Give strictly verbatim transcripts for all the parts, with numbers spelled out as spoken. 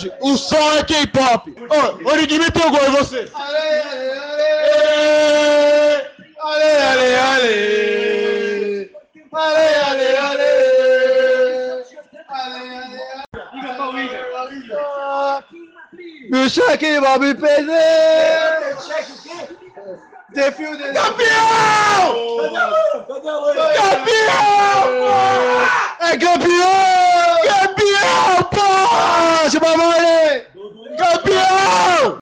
verdade, o som é K-pop. Ô, oh, ninguém meteu gol, e você? Ale, ale, ale, ale, ale, ale, ale, ale, ale, ale, ale, Campeão! Campeão! É campeão! Campeão! Poxa, mamãe! Campeão!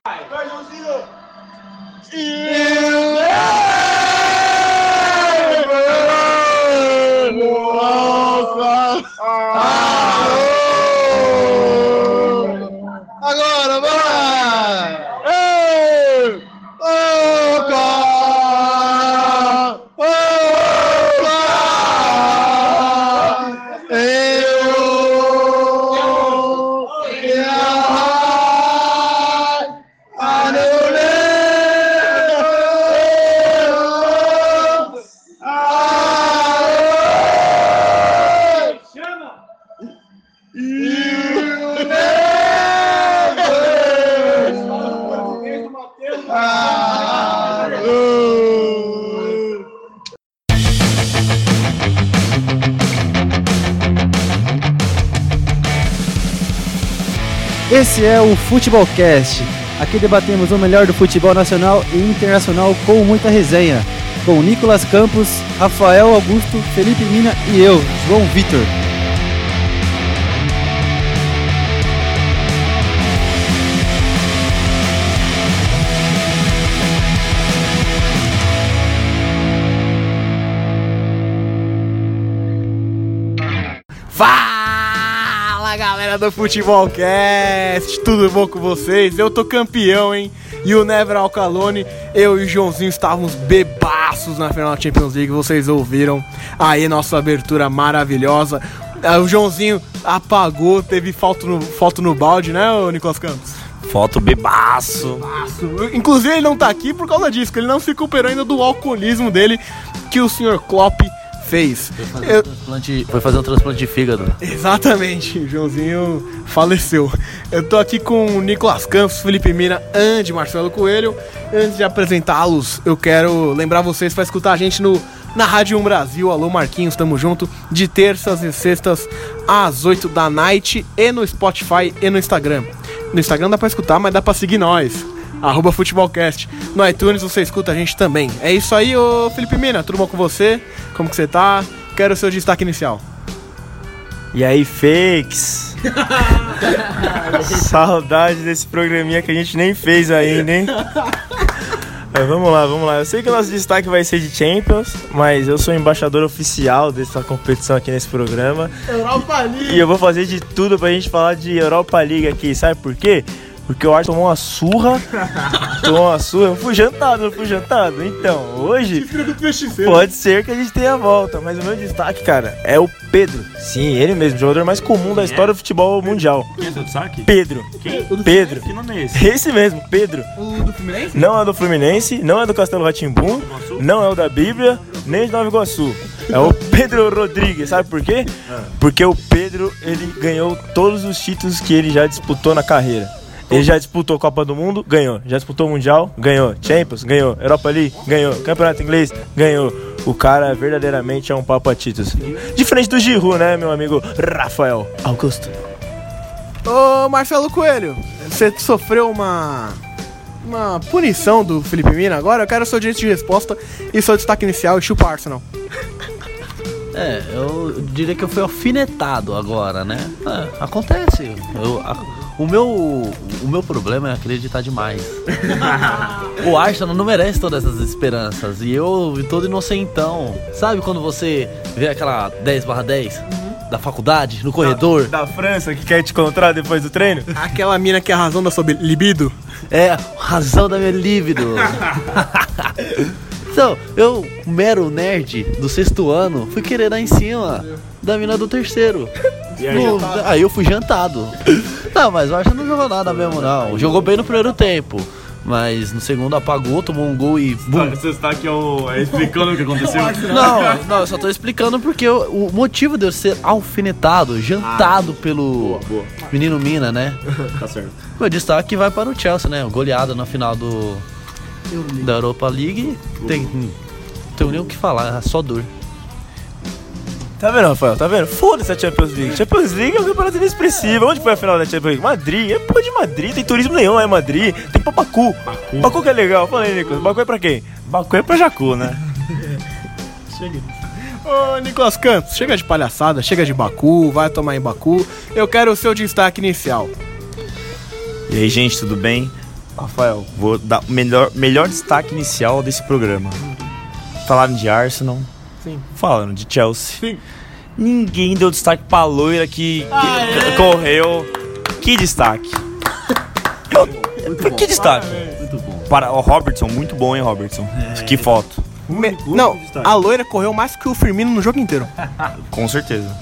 Agora vai! Esse é o Futebolcast. Aqui debatemos o melhor do futebol nacional e internacional com muita resenha. Com Nicolas Campos, Rafael Augusto, Felipe Mina e eu, João Vitor. Galera do Futebolcast, tudo bom com vocês? Eu tô campeão, hein? E o Never Alcalone, eu e o Joãozinho estávamos bebaços na final da Champions League. Vocês ouviram aí nossa abertura maravilhosa. O Joãozinho apagou, teve foto no, foto no balde, né, ô Nicolas Campos? Foto bebaço. bebaço. Inclusive ele não tá aqui por causa disso, ele não se recuperou ainda do alcoolismo dele que o senhor Klopp fez. Foi fazer, eu... um Foi fazer um transplante de fígado. Exatamente, o Joãozinho faleceu. Eu tô aqui com o Nicolas Campos, Felipe Mina, Andy, Marcelo Coelho. Antes de apresentá-los, eu quero lembrar vocês para escutar a gente no, na Rádio um Brasil. Alô Marquinhos, tamo junto. De terças e sextas às oito da noite e no Spotify e no Instagram. No Instagram dá pra escutar, mas dá pra seguir nós. Arroba Futebolcast. No iTunes você escuta a gente também. É isso aí, ô Felipe Mina, tudo bom com você? Como que você tá? Quero o seu destaque inicial. E aí, fakes? Saudade desse programinha que a gente nem fez ainda, hein? Mas vamos lá, vamos lá. Eu sei que o nosso destaque vai ser de Champions, mas eu sou embaixador oficial dessa competição aqui nesse programa. Europa League! E eu vou fazer de tudo pra gente falar de Europa League aqui, sabe por quê? Porque o Arsenal tomou uma surra, tomou uma surra, eu fui jantado, eu fui jantado. Então, hoje pode ser que a gente tenha a volta, mas o meu destaque, cara, é o Pedro. Sim, ele mesmo, o jogador mais comum da história do futebol mundial. Quem é seu destaque? Pedro. Quem? O do Pedro. Que nome é esse? Esse mesmo, Pedro. O do Fluminense? Não é do Fluminense, não é do Castelo Rá-Tim-Bum, não é o da Bíblia, nem de Nova Iguaçu. É o Pedro Rodrigues, sabe por quê? Porque o Pedro, ele ganhou todos os títulos que ele já disputou na carreira. Ele já disputou Copa do Mundo, ganhou. Já disputou Mundial, ganhou. Champions, ganhou. Europa League, ganhou. Campeonato Inglês, ganhou. O cara verdadeiramente é um papo a títulos. Diferente do Giroud, né, meu amigo Rafael Augusto? Ô, Marcelo Coelho, você sofreu uma, uma punição do Felipe Mina agora. Eu quero o seu direito de resposta e seu destaque inicial e chupa Arsenal. É, eu diria que eu fui alfinetado agora, né? É, acontece. Eu... A... O meu, o meu problema é acreditar demais. O Arsenal não merece todas essas esperanças. E eu, todo inocentão. Sabe quando você vê aquela dez barra dez uhum. da faculdade, no corredor? Da, da França, que quer te encontrar depois do treino? Aquela mina que é a razão da sua libido? É, razão da minha libido. Então, eu, mero nerd do sexto ano, fui querer dar em cima da mina do terceiro. E aí, no, aí eu fui jantado. Não, mas o Arsenal não jogou nada mesmo, não. Jogou bem no primeiro tempo. Mas no segundo apagou, tomou um gol e... Bum. Você está aqui ó, explicando o que aconteceu? Não, não, eu só estou explicando porque eu, o motivo de eu ser alfinetado, jantado ah, pelo boa, boa. menino Mina, né? Tá certo. Meu destaque vai para o Chelsea, né? Goleada na final do da Europa League. Tem, não tem nem o que falar, é só dor. Tá vendo, Rafael? Tá vendo? Foda-se a Champions League. Champions League é um campeonato inexpressivo. Onde foi a final da Champions League? Madrid. É porra de Madrid. Tem turismo nenhum lá em Madrid. Tem pra Baku. Baku. Baku que é legal. Fala aí, Nicolas. Baku é pra quem? Baku é pra Jacu, né? Chega. Ô, Nicolas Campos, chega de palhaçada. Chega de Baku. Vai tomar em Baku. Eu quero o seu destaque inicial. E aí, gente, tudo bem? Rafael, vou dar o melhor, melhor destaque inicial desse programa. Falaram de Arsenal. Sim. Falando de Chelsea. Sim. Ninguém deu destaque pra loira que, que correu. Que destaque. Eu, muito bom. Que destaque? Muito bom. Para o Robertson, muito bom, hein, Robertson? É. Que foto. Me, não, a loira correu mais que o Firmino no jogo inteiro. Com certeza.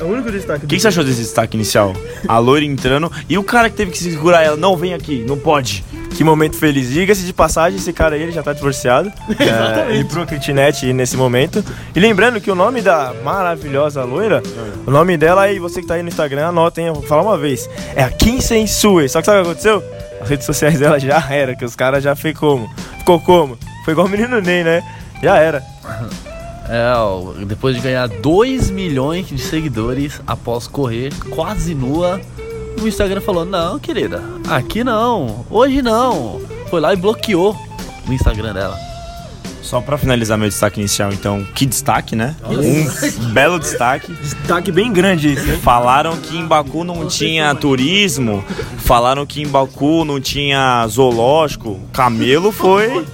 É o único destaque. O que, que você achou desse destaque inicial? A loira entrando e o cara que teve que segurar ela. Não, vem aqui, não pode. Que momento feliz. Diga-se de passagem, esse cara aí ele já tá divorciado. Exatamente. É, e pro kitnet nesse momento. E lembrando que o nome da maravilhosa loira, é. o nome dela aí, você que tá aí no Instagram, anota, hein? Eu vou falar uma vez. É a Kinsey Sue. Só que sabe o que aconteceu? As redes sociais dela já era, que os caras já ficou como? Ficou como? Foi igual o menino Ney, né? Já era. É, ó, depois de ganhar dois milhões de seguidores após correr quase nua, o Instagram falou, não, querida, aqui não, hoje não. Foi lá e bloqueou o Instagram dela. Só pra finalizar meu destaque inicial, então, que destaque, né? Um belo destaque. Destaque bem grande esse, né? Falaram que em Baku não tinha turismo, falaram que em Baku não tinha zoológico, camelo foi...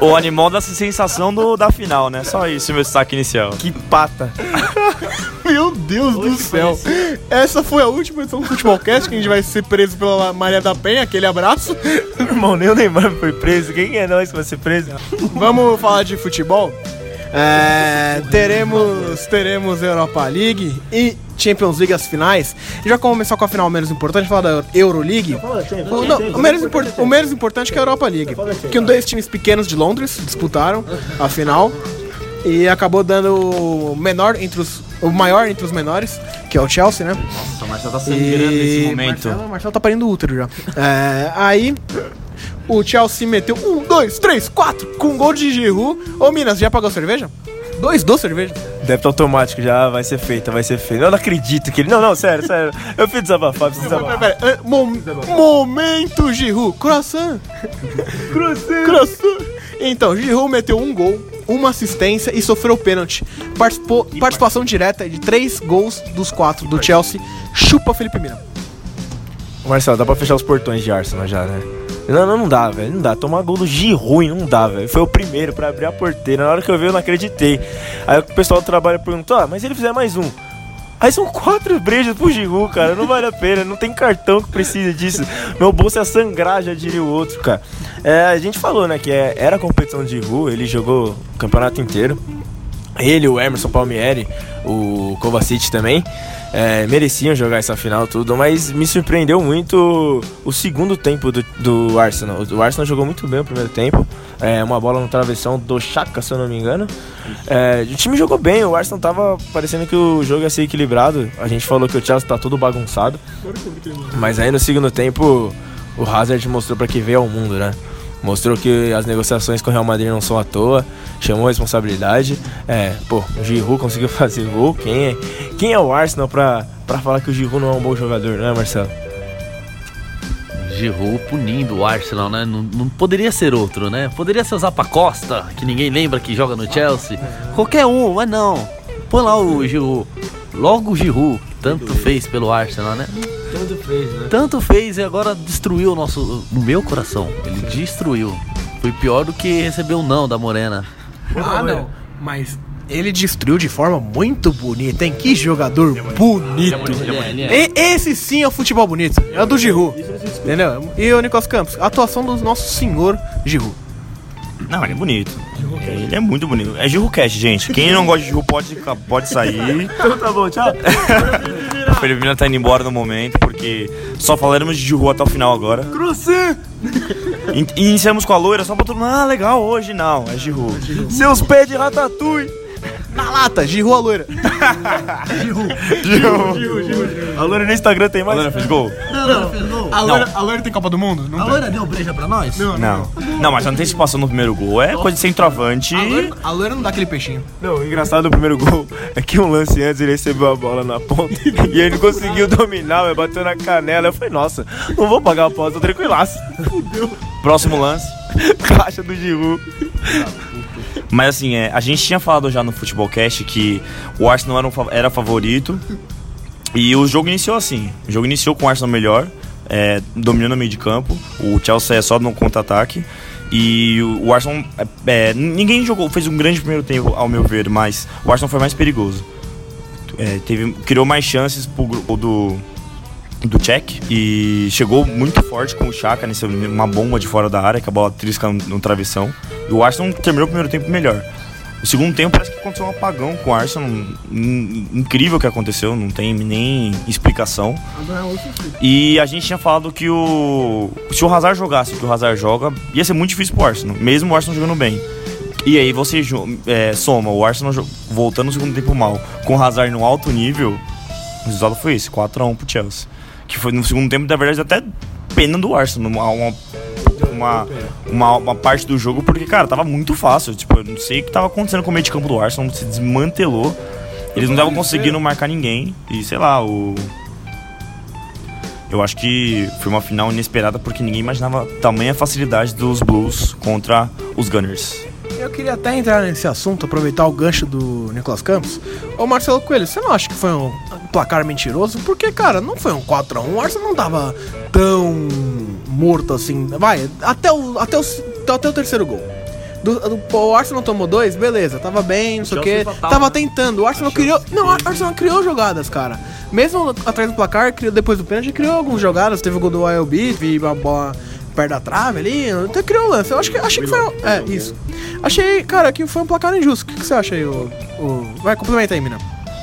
O animal da sensação do, da final, né? Só isso, meu destaque inicial. Que pata. Meu Deus Oi, do céu. Essa foi a última edição do Futebolcast, que a gente vai ser preso pela Maria da Penha, aquele abraço. Irmão, nem o Neymar foi preso. Quem é nós que vai ser preso? Vamos falar de futebol? É, teremos, teremos Europa League e Champions League as finais. Já começou com a final menos importante, falar da Euro League. O, não, o, menos impor, o menos importante que é a Europa League, que dois times pequenos de Londres disputaram a final e acabou dando o menor entre os, o maior entre os menores, que é o Chelsea, né? Nossa, o Marcelo tá sangrando nesse momento. Marcelo, o Marcelo tá parindo útero já. É, aí o Chelsea meteu um, dois, três, quatro com um gol de Giroud. Ô Minas, já pagou a cerveja? Dois, dois cerveja. Débito automático, já vai ser feita, vai ser feita. Eu não acredito que ele... Não, não, sério, sério. Eu fiz desabafar, preciso desabafar. Pera, pera, pera. Mom... Momento, Giroud. Croissant. Croissant. Croissant. Então, Giroud meteu um gol, uma assistência e sofreu pênalti. Participou, participação direta de três gols dos quatro do Chelsea. Chupa Felipe Mina. Marcelo, dá pra fechar os portões de Arsenal já, né? Não, não, não dá, velho, não dá. Tomar gol do Giroud não dá, velho. Foi o primeiro pra abrir a porteira. Na hora que eu vi, eu não acreditei. Aí o pessoal do trabalho perguntou, ah, mas se ele fizer mais um? Aí são quatro brejas pro Giroud, cara. Não vale a pena, não tem cartão que precisa disso. Meu bolso é sangrar, já diria o outro, cara. É, a gente falou, né, que é, era a competição de Giroud. Ele jogou o campeonato inteiro. Ele, o Emerson Palmieri, o Kovacic também. É, mereciam jogar essa final tudo, mas me surpreendeu muito o segundo tempo do, do Arsenal. O Arsenal jogou muito bem o primeiro tempo, é, uma bola no travessão do Chaka, se eu não me engano. É, o time jogou bem, o Arsenal tava parecendo que o jogo ia ser equilibrado. A gente falou que o Chelsea tá todo bagunçado, mas aí no segundo tempo o Hazard mostrou pra que veio ao mundo, né? Mostrou que as negociações com o Real Madrid não são à toa, chamou a responsabilidade. É, pô, o Giroud conseguiu fazer gol. Quem é, quem é o Arsenal pra, pra falar que o Giroud não é um bom jogador, né, Marcelo? Giroud punindo o Arsenal, né? Não, não poderia ser outro, né? Poderia ser o Zapacosta, que ninguém lembra que joga no Chelsea. Qualquer um, mas não. Põe lá o Giroud. Logo o Giroud, tanto fez pelo Arsenal, né? Tanto fez, né? Tanto fez e agora destruiu o nosso... No meu coração, ele destruiu. Foi pior do que receber um não da Morena. Ah, não. Mas ele destruiu de forma muito bonita, hein? Que jogador bonito. E, esse sim é o futebol bonito. É o do Giroud. Entendeu? E o Nicolas Campos, a atuação do nosso senhor Giroud. Não, ele é bonito. Ele é muito bonito. É Giroud Cash, gente. Quem não gosta de Giroud pode, pode sair. Então tá bom, tchau. Firmino tá indo embora no momento, porque só falaremos de Giroud até o final agora. Cruze! In- iniciamos com a loira só pra todo mundo. Ah, legal, hoje não, é Giroud. É Giroud. Seus pés de ratatouille! Na lata, Giroud a loira. Giroud. Giroud. Giroud, Giroud. A loira no Instagram tem mais. A loira fez gol? Não, não, fez gol. A loira, a loira tem Copa do Mundo? Não a loira tem. Deu breja pra nós? Não, não. Não, não, mas a antecipação no primeiro gol é coisa de centroavante. A loira, a loira não dá aquele peixinho. Não, o engraçado do primeiro gol é que um lance antes ele recebeu a bola na ponta e ele não conseguiu dominar, mas bateu na canela. Eu falei, nossa, não vou pagar a bola, tô tranquilaço. Fudeu. Próximo lance, caixa do Giroud. Mas assim, é, a gente tinha falado já no Futebolcast que o Arsenal era, um, era favorito. E o jogo iniciou assim. O jogo iniciou com o Arsenal melhor, é, dominando o meio de campo. O Chelsea é só no contra-ataque. E o, o Arsenal... É, ninguém jogou, fez um grande primeiro tempo, ao meu ver. Mas o Arsenal foi mais perigoso. É, teve, criou mais chances pro grupo do... do Czech, e chegou muito forte com o Xhaka, nesse, uma bomba de fora da área, que a bola trisca no, no travessão, e o Arsenal terminou o primeiro tempo melhor. O segundo tempo parece que aconteceu um apagão com o Arsenal, um, um, incrível o que aconteceu, não tem nem explicação. E a gente tinha falado que o se o Hazard jogasse o que o Hazard joga, ia ser muito difícil pro Arsenal, mesmo o Arsenal jogando bem. E aí você é, soma o Arsenal voltando no segundo tempo mal, com o Hazard no alto nível, o resultado foi esse, quatro a um pro Chelsea. Que foi no segundo tempo, na verdade, até pena do Arsenal, uma, uma, uma, uma, uma parte do jogo, porque, cara, tava muito fácil. Tipo, eu não sei o que tava acontecendo com o meio de campo do Arsenal, se desmantelou. Eles não estavam conseguindo marcar ninguém. E, sei lá, o... eu acho que foi uma final inesperada, porque ninguém imaginava tamanha facilidade dos Blues contra os Gunners. Eu queria até entrar nesse assunto, aproveitar o gancho do Nicolas Campos. Ô Marcelo Coelho, você não acha que foi um placar mentiroso? Porque, cara, não foi um quatro a um, o Arsenal não tava tão morto assim. Vai, até o, até o, até o terceiro gol. Do, do, o Arsenal tomou dois, beleza, tava bem, não sei o quê. Tava tentando, o Arsenal criou. Não, o Arsenal criou jogadas, cara. Mesmo atrás do placar, criou, depois do pênalti, criou algumas jogadas. Teve o gol do I L B, vi a bola perto da trave ali, até criou o lance. Eu acho que, achei que foi... É, isso. Achei, cara, que foi um placar injusto. O que, que você acha aí? O, o... Vai, complementa aí, Mina.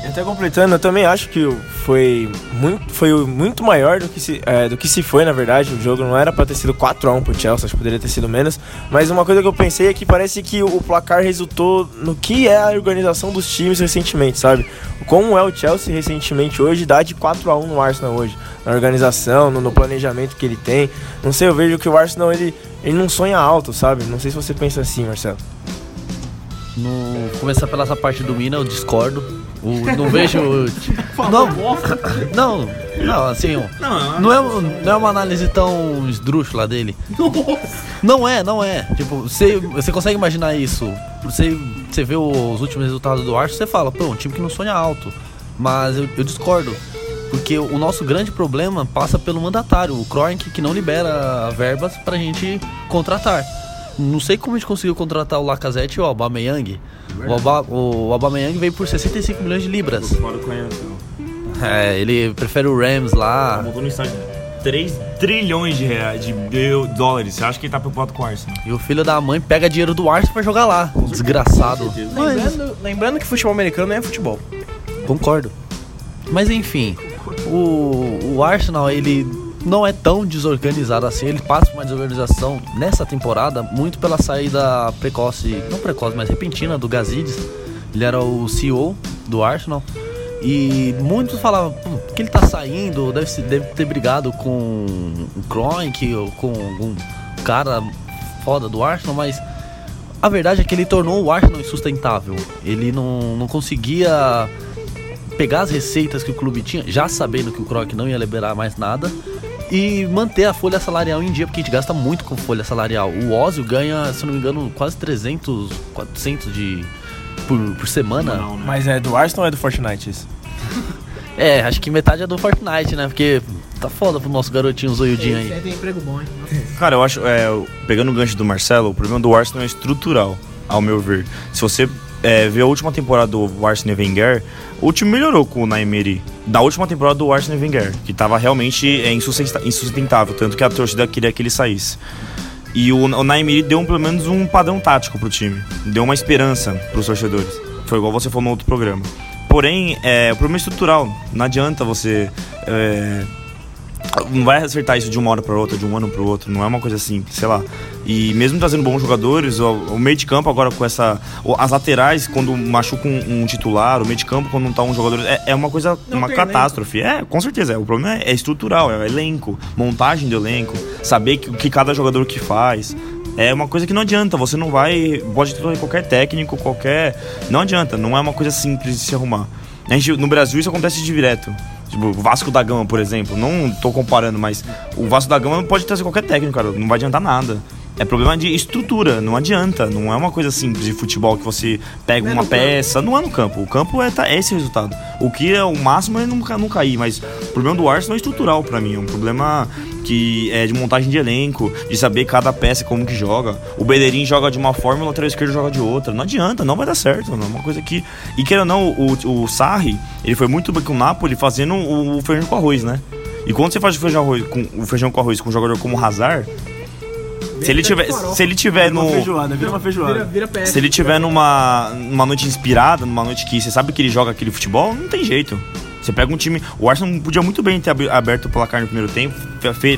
Até completando, eu também acho que foi muito, foi muito maior do que, se, é, do que se foi, na verdade. O jogo não era pra ter sido quatro a um pro Chelsea, acho que poderia ter sido menos. Mas uma coisa que eu pensei é que parece que o placar resultou no que é a organização dos times recentemente, sabe? Como é o Chelsea recentemente hoje, dá de quatro a um no Arsenal hoje. Na organização, no, no planejamento que ele tem. Não sei, eu vejo que o Arsenal, ele, ele não sonha alto, sabe? Não sei se você pensa assim, Marcelo. No, começar pela essa parte do Mina, eu discordo. O, não vejo. Não, não, não, assim, ó, não, é, não é uma análise tão esdrúxula dele. Não é, não é. Tipo, você, você consegue imaginar isso? Você, você vê os últimos resultados do Arsenal, você fala, pô, um time que não sonha alto. Mas eu, eu discordo. Porque o nosso grande problema passa pelo mandatário, o Kroenke, que não libera verbas pra gente contratar. Não sei como a gente conseguiu contratar o Lacazette e o Aubameyang. O, Alba, o Aubameyang veio por sessenta e cinco milhões de libras. É, ele prefere o Rams lá. Ele montou no estádio três trilhões de reais, de dólares. Você acha que ele tá preocupado com o Arsenal? E o filho da mãe pega dinheiro do Arsenal pra jogar lá. Desgraçado. Mas... Lembrando, lembrando que futebol americano não é futebol. Concordo. Mas enfim, o, o Arsenal, ele... não é tão desorganizado assim. Ele passa por uma desorganização nessa temporada muito pela saída precoce, não precoce, mas repentina do Gazidis. Ele era o C E O do Arsenal e muitos falavam que ele tá saindo, deve, deve ter brigado com o Kroenke ou com algum cara foda do Arsenal, mas a verdade é que ele tornou o Arsenal insustentável. Ele não, não conseguia pegar as receitas que o clube tinha, já sabendo que o Kroenke não ia liberar mais nada, e manter a folha salarial em dia, porque a gente gasta muito com folha salarial. O Ozil ganha, se não me engano, quase trezentos, quatrocentos de, por, por semana. Não, não, né? Mas é do Arsenal ou é do Fortnite isso? É, acho que metade é do Fortnite, né? Porque tá foda pro nosso garotinho zoiudinho aí. Ele tem emprego bom, hein? Cara, eu acho, é, pegando o gancho do Marcelo, o problema do Arsenal é estrutural, ao meu ver. Se você é, ver a última temporada do Arsene Wenger, o time melhorou com o Naimeri da última temporada do Arsene Wenger, que estava realmente é, insustentável, tanto que a torcida queria que ele saísse. E o, o Naimeri deu um, pelo menos um padrão tático pro time, deu uma esperança pros torcedores. Foi igual você falou no outro programa. Porém, é, o problema é estrutural. Não adianta você... É, não vai acertar isso de uma hora para outra, de um ano para o outro. Não é uma coisa assim, sei lá. E mesmo trazendo bons jogadores, o, o meio de campo agora com essa... As laterais, quando machuca um, um titular, o meio de campo quando não tá um jogador... É, é uma coisa, não uma catástrofe. Elenco. É, com certeza. É, o problema é, é estrutural, é elenco. Montagem do elenco. Saber o que, que cada jogador que faz... É uma coisa que não adianta, você não vai... Pode ter qualquer técnico, qualquer... Não adianta, não é uma coisa simples de se arrumar. A gente, no Brasil isso acontece direto. Tipo, o Vasco da Gama, por exemplo. Não tô comparando, mas... O Vasco da Gama pode trazer qualquer técnico, cara. Não vai adiantar nada. É problema de estrutura, não adianta. Não é uma coisa simples de futebol que você pega é uma peça... Campo. Não é no campo. O campo é, tá, é esse resultado. O que é o máximo é não, não cair, mas... O problema do Arsenal é estrutural pra mim. É um problema... que é de montagem de elenco, de saber cada peça como que joga. O Bellerin joga de uma forma e o lateral esquerdo joga de outra. Não adianta, não vai dar certo. Não é uma coisa que... E queira ou não, o, o Sarri, ele foi muito bem com o Napoli fazendo o, o feijão com arroz, né? E quando você faz o feijão, arroz, com, o feijão com arroz com um jogador como o Hazard, se ele tiver, se ele tiver vira no... Uma feijoada, vira uma feijoada. Vira, vira pé, se ele tiver numa, numa noite inspirada, numa noite que você sabe que ele joga aquele futebol, não tem jeito. Você pega um time... O Arsenal podia muito bem ter aberto o placar no primeiro tempo,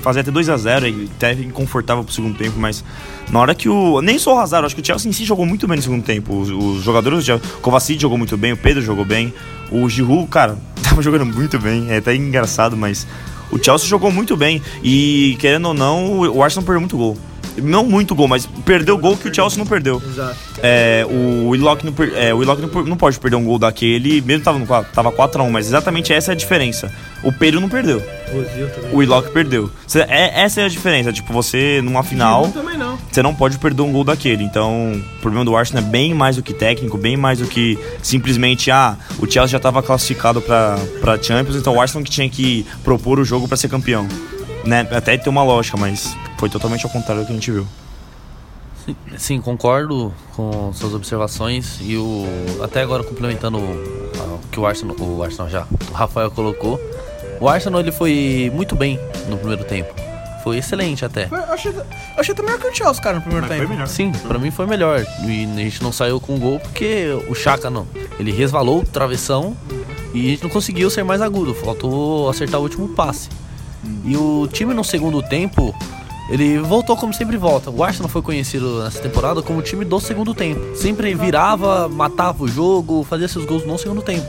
fazer até dois a zero e até inconfortável pro segundo tempo, mas na hora que o... Nem só o Hazard, acho que o Chelsea em si jogou muito bem no segundo tempo. Os, os jogadores... O Kovacic jogou muito bem, o Pedro jogou bem, o Giroud, cara, tava jogando muito bem. É até engraçado, mas... O Chelsea jogou muito bem e, querendo ou não, o Arsenal perdeu muito gol. Não muito gol, mas perdeu o gol que o Chelsea não perdeu. Exato. É, o Willock não, per- é, não, não pode perder um gol daquele, mesmo tava, no, tava quatro a um, mas exatamente essa é a diferença. O Pedro não perdeu. O Willock perdeu. Cê, é, essa é a diferença. Tipo, você numa final, você não pode perder um gol daquele. Então, o problema do Arsenal é bem mais do que técnico, bem mais do que simplesmente, ah, o Chelsea já tava classificado pra, pra Champions, então o Arsenal que tinha que propor o jogo pra ser campeão. Né? Até tem uma lógica, mas foi totalmente ao contrário do que a gente viu. Sim, sim, concordo com suas observações. E o até agora complementando o que o Arsenal, o Arsenal já, o Rafael colocou, o Arsenal ele foi muito bem no primeiro tempo. Foi excelente até. Eu achei, eu achei até melhor que o Chelsea, cara, no primeiro mas tempo. Sim, pra mim foi melhor. E a gente não saiu com gol porque o Xhaka não. Ele resvalou o travessão e a gente não conseguiu ser mais agudo. Faltou acertar o último passe. E o time no segundo tempo, ele voltou como sempre volta. O Arsenal foi conhecido nessa temporada como o time do segundo tempo. Sempre virava, matava o jogo, fazia seus gols no segundo tempo.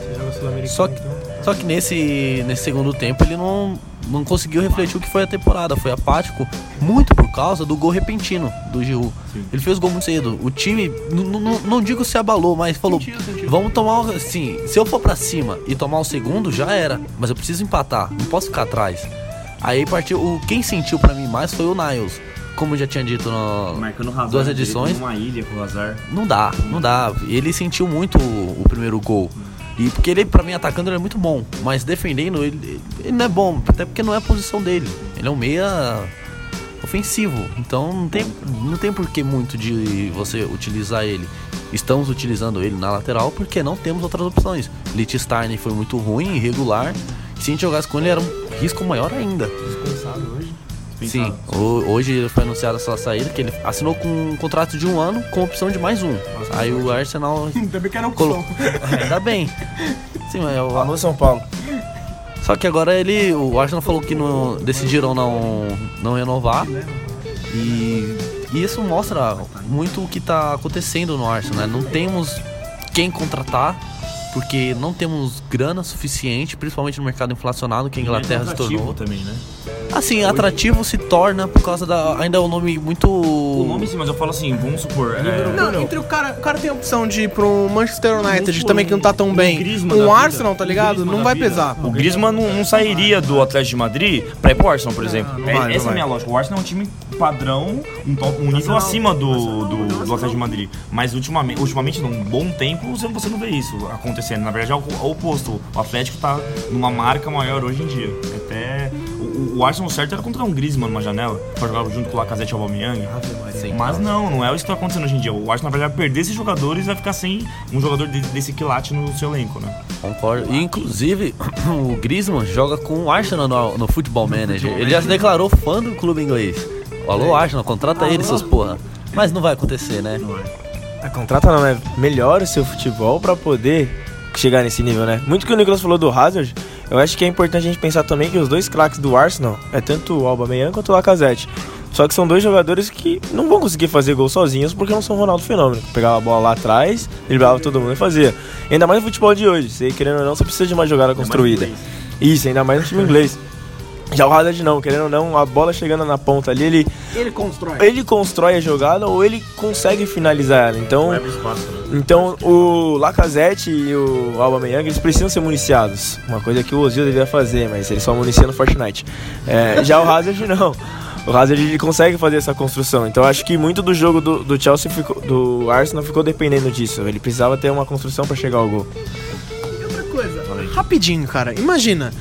Só que, só que nesse, nesse segundo tempo ele não, não conseguiu refletir o que foi a temporada. Foi apático, muito por causa do gol repentino do Giroud. Ele fez o gol muito cedo. O time, n- n- não digo se abalou, mas falou, sentiu, sentiu. Vamos tomar, assim, se eu for pra cima e tomar o segundo, já era. Mas eu preciso empatar, não posso ficar atrás. Aí partiu, o, quem sentiu pra mim mais foi o Niles, como eu já tinha dito nas duas edições. Numa ilha com o Hazard. Não dá, não dá. Ele sentiu muito o, o primeiro gol. E porque ele, pra mim, atacando, ele é muito bom. Mas defendendo, ele, ele não é bom, até porque não é a posição dele. Ele é um meia ofensivo. Então não tem, não tem porquê muito de você utilizar ele. Estamos utilizando ele na lateral porque não temos outras opções. Lichtstein foi muito ruim, irregular. Se a gente jogasse com ele, era um risco maior ainda. Dispensado hoje? Dispensado. Sim, o, hoje foi anunciada a sua saída, que ele assinou com um contrato de um ano com opção de mais um. Nossa, aí o Arsenal... Ainda bem que era opção. Colo... É, ainda bem. Sim, mas eu... Alô, São Paulo. Só que agora ele, o Arsenal falou que não, decidiram não, não renovar. E, e isso mostra muito o que está acontecendo no Arsenal, né? Não temos quem contratar. Porque não temos grana suficiente, principalmente no mercado inflacionado que a Inglaterra é se tornou. Também, né? Assim, hoje... atrativo se torna por causa da... Ainda é um nome muito... O nome sim, mas eu falo assim, vamos supor... É... Não, não, entre o cara... O cara tem a opção de ir pro Manchester United também, um, que não tá tão um bem. O Arsenal, vida. Tá ligado? Não vai vida. pesar. O Griezmann não, não sairia do Atlético de Madrid pra ir pro Arsenal, por exemplo. Não, não vai, Essa é a minha lógica. O Arsenal é um time padrão, um, top, um nível não, acima não, do, do, do Atlético de Madrid. Mas ultimamente, ultimamente, num bom tempo, você não vê isso acontecendo. Na verdade é o oposto, o Atlético tá numa marca maior hoje em dia. Até o, o Arsenal certo era contratar um Griezmann numa janela, pra jogar junto com o Lacazette e o Aubameyang. Mas não, não é isso que tá acontecendo hoje em dia. O Arsenal na verdade vai perder esses jogadores e vai ficar sem um jogador de, desse quilate no seu elenco, né? Concordo, e inclusive o Griezmann joga com o Arsenal no, no Futebol Manager. Ele já se declarou fã do clube inglês. Alô Arsenal, contrata ele, seus porra. Mas não vai acontecer, né? Não vai. A contrata não, é melhora o seu futebol pra poder chegar nesse nível, né? Muito que o Nicolas falou do Hazard, eu acho que é importante a gente pensar também que os dois craques do Arsenal, é tanto o Aubameyang quanto o Lacazette, só que são dois jogadores que não vão conseguir fazer gol sozinhos porque não são Ronaldo Fenômeno. Pegava a bola lá atrás, driblava todo mundo e fazia. Ainda mais no futebol de hoje, você, querendo ou não, você precisa de uma jogada construída. Isso, ainda mais no time inglês. Já o Hazard não, querendo ou não, a bola chegando na ponta ali, ele... Ele constrói. Ele constrói a jogada ou ele consegue finalizar ela. Então, espaço, né? Então o Lacazette e o Aubameyang, eles precisam ser municiados. Uma coisa que o Ozil devia fazer, mas ele só municia no Fortnite. É, já o Hazard não. O Hazard ele consegue fazer essa construção. Então acho que muito do jogo do, do Chelsea, ficou, do Arsenal, ficou dependendo disso. Ele precisava ter uma construção pra chegar ao gol. E outra coisa, rapidinho, cara. Imagina...